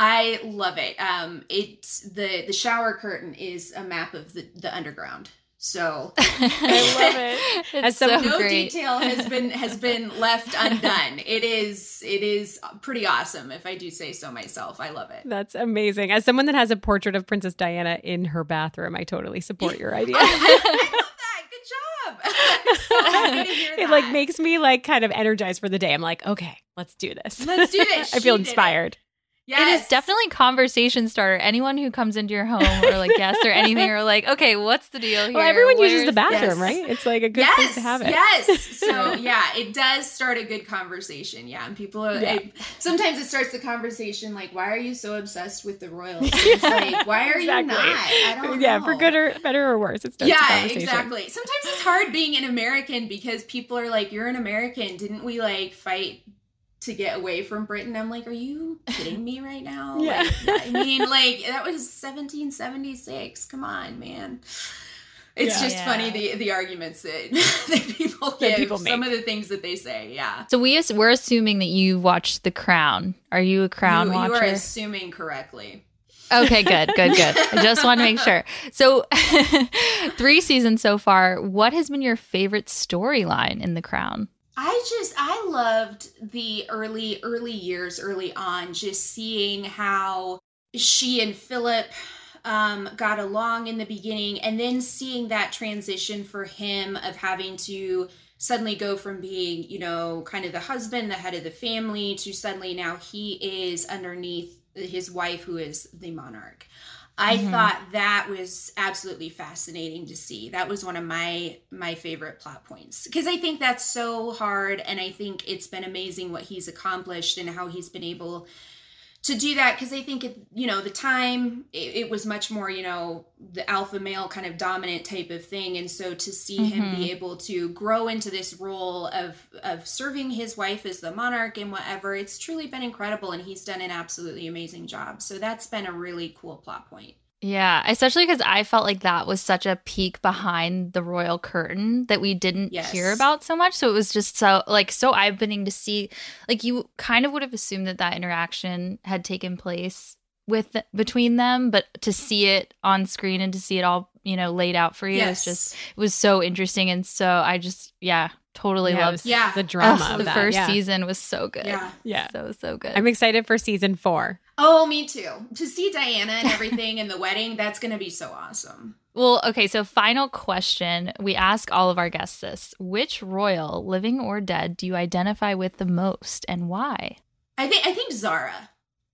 I love it. Um, it's the, the shower curtain is a map of the, the underground. So I love it. It's so no great. Detail has been has been left undone. It is it is pretty awesome, if I do say so myself. I love it. That's amazing. As someone that has a portrait of Princess Diana in her bathroom, I totally support your idea. It like makes me like kind of energized for the day. I'm like, okay, let's do this. Let's do this. I feel inspired. It. Yes. It is definitely conversation starter. Anyone who comes into your home or like guests or anything or like, okay, what's the deal here? Well, everyone Where's- uses the bathroom, yes. right? It's like a good yes. place to have it. Yes. So yeah, it does start a good conversation. Yeah. And people are, yeah. it, sometimes it starts the conversation like, why are you so obsessed with the royals? It's like, why are exactly. you not? I don't yeah, know. Yeah, for good or better or worse, it starts yeah, a conversation. Yeah, exactly. Sometimes it's hard being an American because people are like, you're an American. Didn't we like fight to get away from Britain? I'm like, are you kidding me right now? Yeah. Like, I mean, like, that was seventeen seventy-six. Come on, man. It's yeah, just yeah. funny, the the arguments that, that people give, that people make. Some of the things that they say, yeah. So we, we're assuming that you watched The Crown. Are you a Crown you, watcher? You are assuming correctly. Okay, good, good, good. I just want to make sure. So three seasons so far, what has been your favorite storyline in The Crown? I just, I loved the early, early years, early on, just seeing how she and Philip um, got along in the beginning, and then seeing that transition for him of having to suddenly go from being, you know, kind of the husband, the head of the family, to suddenly now he is underneath his wife, who is the monarch. I mm-hmm. thought that was absolutely fascinating to see. That was one of my my favorite plot points, because I think that's so hard, and I think it's been amazing what he's accomplished and how he's been able to do that, because I think, it, you know, the time, it, it was much more, you know, the alpha male kind of dominant type of thing. And so to see mm-hmm. him be able to grow into this role of of serving his wife as the monarch and whatever, it's truly been incredible. And he's done an absolutely amazing job. So that's been a really cool plot point. Yeah, especially because I felt like that was such a peek behind the royal curtain that we didn't yes. hear about so much. So it was just so like so eye-opening to see. Like, you kind of would have assumed that that interaction had taken place with between them, but to see it on screen and to see it all, you know, laid out for you, yes. it was just it was so interesting. And so I just yeah. Totally yeah, loves yeah. the drama oh, of that. The first yeah. season was so good. Yeah. yeah. So, so good. I'm excited for season four. Oh, me too. To see Diana and everything and the wedding, that's going to be so awesome. Well, okay. So final question. We ask all of our guests this. Which royal, living or dead, do you identify with the most and why? I think I think Zara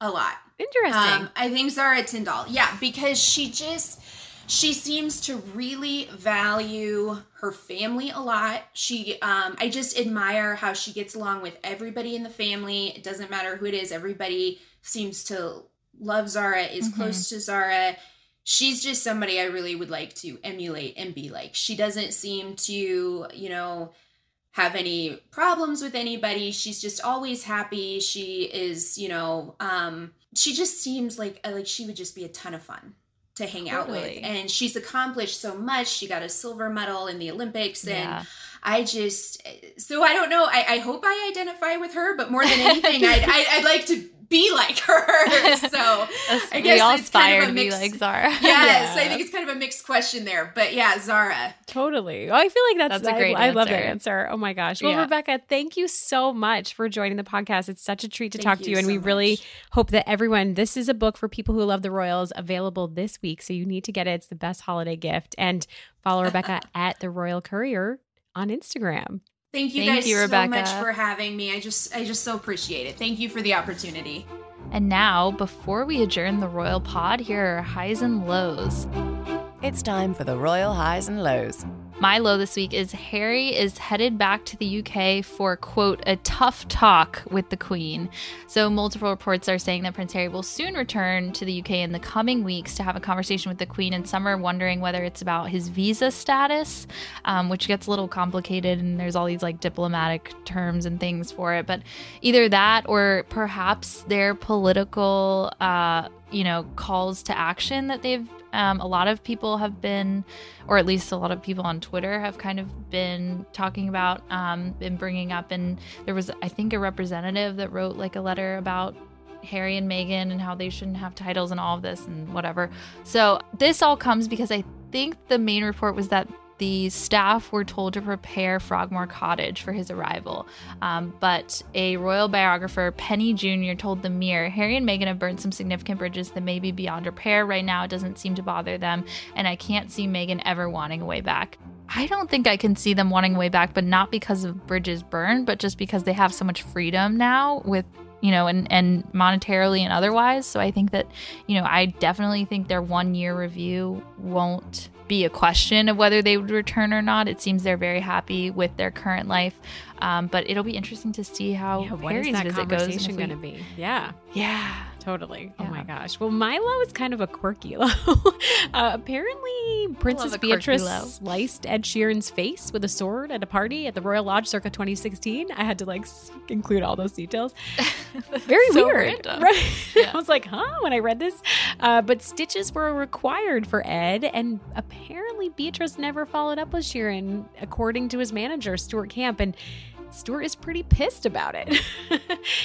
a lot. Interesting. Um, I think Zara Tindall. Yeah, because she just... She seems to really value her family a lot. She, um, I just admire how she gets along with everybody in the family. It doesn't matter who it is. Everybody seems to love Zara, is mm-hmm. close to Zara. She's just somebody I really would like to emulate and be like. She doesn't seem to, you know, have any problems with anybody. She's just always happy. She is, you know, um, she just seems like like she would just be a ton of fun to hang totally. out with, and she's accomplished so much. She got a silver medal in the Olympics, and yeah. I just so I don't know. I, I hope I identify with her, but more than anything, I'd, I'd, I'd like to be like her. So That's, I guess we all aspire kind of to be like Zara. Yes, yeah. I think it's kind of a mixed question there, but yeah, Zara. Totally. Oh, I feel like that's, that's a great I, answer. I love that answer. Oh my gosh. Well, yeah. Rebecca, thank you so much for joining the podcast. It's such a treat to thank talk you to you. And so we really much. hope that everyone, this is a book for people who love the Royals, available this week. So you need to get it. It's the best holiday gift. And follow Rebecca at The Royal Courier on Instagram. Thank you Thank guys you, so Rebecca. much for having me. I just I just so appreciate it. Thank you for the opportunity. And now, before we adjourn the Royal Pod, here are highs and lows. It's time for the Royal Highs and Lows. My low this week is Harry is headed back to the U K for, quote, a tough talk with the Queen. So multiple reports are saying that Prince Harry will soon return to the U K in the coming weeks to have a conversation with the Queen, and some are wondering whether it's about his visa status, um, which gets a little complicated, and there's all these like diplomatic terms and things for it. But either that or perhaps their political, uh, you know, calls to action that they've Um, a lot of people have been, or at least a lot of people on Twitter have kind of been talking about, um, been bringing up. And there was, I think, a representative that wrote like a letter about Harry and Meghan and how they shouldn't have titles and all of this and whatever. So this all comes because I think the main report was that the staff were told to prepare Frogmore Cottage for his arrival. Um, but a royal biographer, Penny Junior, told The Mirror, Harry and Meghan have burnt some significant bridges that may be beyond repair right now. It doesn't seem to bother them. And I can't see Meghan ever wanting a way back. I don't think I can see them wanting a way back, but not because of bridges burned, but just because they have so much freedom now with, you know, and, and monetarily and otherwise. So I think that, you know, I definitely think their one year review won't be a question of whether they would return or not. It seems they're very happy with their current life, um, but it'll be interesting to see how yeah, Harry's visit goes. What is that conversation going to be? Yeah. Yeah. Totally. Yeah. Oh my gosh. Well, my low is kind of a quirky low. uh, apparently, Princess Beatrice sliced Ed Sheeran's face with a sword at a party at the Royal Lodge circa twenty sixteen. I had to like include all those details. Very so weird. Random. Right? Yeah. I was like, huh, when I read this. Uh, but stitches were required for Ed, and apparently Beatrice never followed up with Sheeran, according to his manager, Stuart Camp. And Stuart is pretty pissed about it.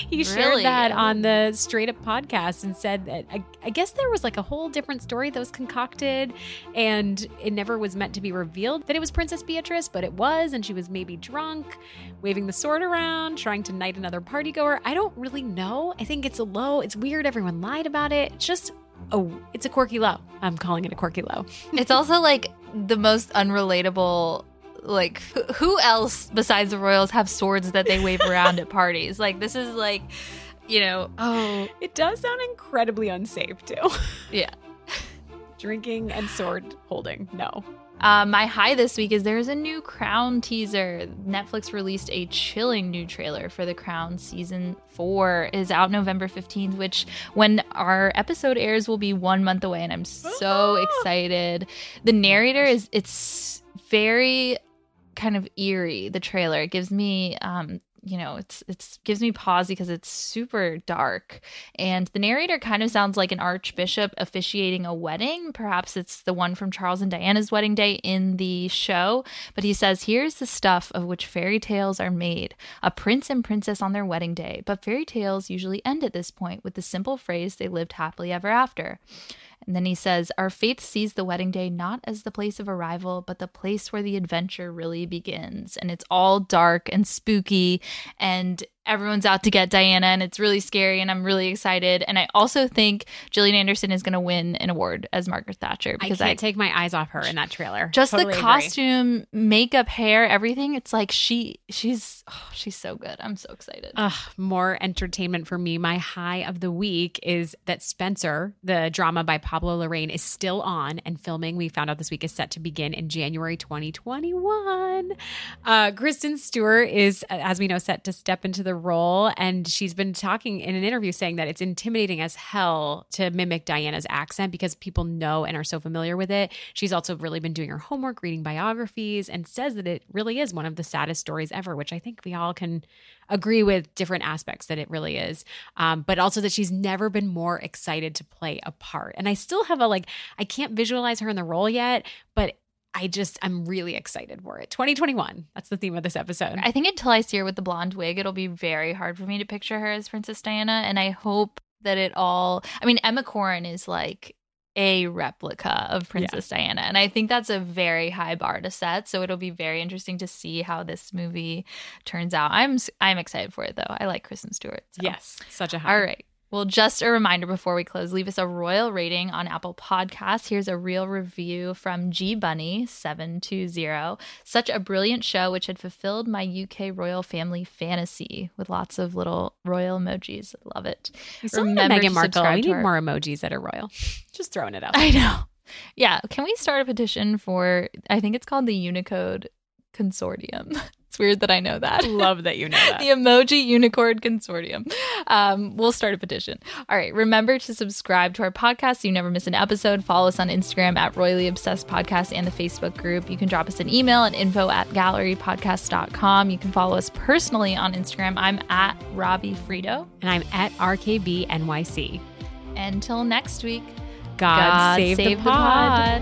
He shared really? that on the Straight Up podcast and said that I, I guess there was like a whole different story that was concocted, and it never was meant to be revealed that it was Princess Beatrice, but it was, and she was maybe drunk, waving the sword around, trying to knight another partygoer. I don't really know. I think it's a low. It's weird. Everyone lied about it. It's just, oh, it's a quirky low. I'm calling it a quirky low. It's also like the most unrelatable. Like, who else besides the royals have swords that they wave around at parties? Like, this is like, you know. Oh, it does sound incredibly unsafe, too. Yeah. Drinking and sword holding. No. Uh, my high this week is there's a new Crown teaser. Netflix released a chilling new trailer for The Crown. Season four is out November fifteenth, which when our episode airs will be one month away, and I'm so excited. The narrator is, it's very kind of eerie, the trailer. It gives me... Um, you know, it's it's gives me pause because it's super dark. And the narrator kind of sounds like an archbishop officiating a wedding. Perhaps it's the one from Charles and Diana's wedding day in the show. But he says, here's the stuff of which fairy tales are made. A prince and princess on their wedding day. But fairy tales usually end at this point with the simple phrase, they lived happily ever after. And then he says, our faith sees the wedding day not as the place of arrival, but the place where the adventure really begins. And it's all dark and spooky, and everyone's out to get Diana, and it's really scary, and I'm really excited. And I also think Gillian Anderson is going to win an award as Margaret Thatcher. Because I can't I, take my eyes off her in that trailer. Just totally the costume, agree. Makeup, hair, everything. It's like she she's oh, she's so good. I'm so excited. Ugh, more entertainment for me. My high of the week is that Spencer, the drama by Pablo Larraín, is still on and filming. We found out this week is set to begin in January twenty twenty-one. Uh, Kristen Stewart is, as we know, set to step into the role, and she's been talking in an interview saying that it's intimidating as hell to mimic Diana's accent because people know and are so familiar with it. She's also really been doing her homework, reading biographies, and says that it really is one of the saddest stories ever, which I think we all can agree with different aspects that it really is, um, but also that she's never been more excited to play a part. And I still have a like, I can't visualize her in the role yet, but I just, I'm really excited for it. twenty twenty-one, that's the theme of this episode. I think until I see her with the blonde wig, it'll be very hard for me to picture her as Princess Diana. And I hope that it all, I mean, Emma Corrin is like a replica of Princess yeah. Diana. And I think that's a very high bar to set. So it'll be very interesting to see how this movie turns out. I'm I'm excited for it, though. I like Kristen Stewart. So. Yes, such a high. All right. Well, just a reminder before we close, leave us a royal rating on Apple Podcasts. Here's a real review from G Bunny seven two zero. Such a brilliant show which had fulfilled my U K royal family fantasy, with lots of little royal emojis. Love it. We still need Meghan Markle. We need more emojis that are royal. Just throwing it out. I know. Yeah. Can we start a petition for, I think it's called the Unicode Consortium? It's weird that I know that. Love that you know that. The Emoji Unicorn Consortium. Um, we'll start a petition. All right. Remember to subscribe to our podcast so you never miss an episode. Follow us on Instagram at Royally Obsessed Podcast and the Facebook group. You can drop us an email at info at gallery podcast dot com. You can follow us personally on Instagram. I'm at Robbie Frito. And I'm at R K B N Y C. Until next week, God, God save, save the, the pod. pod.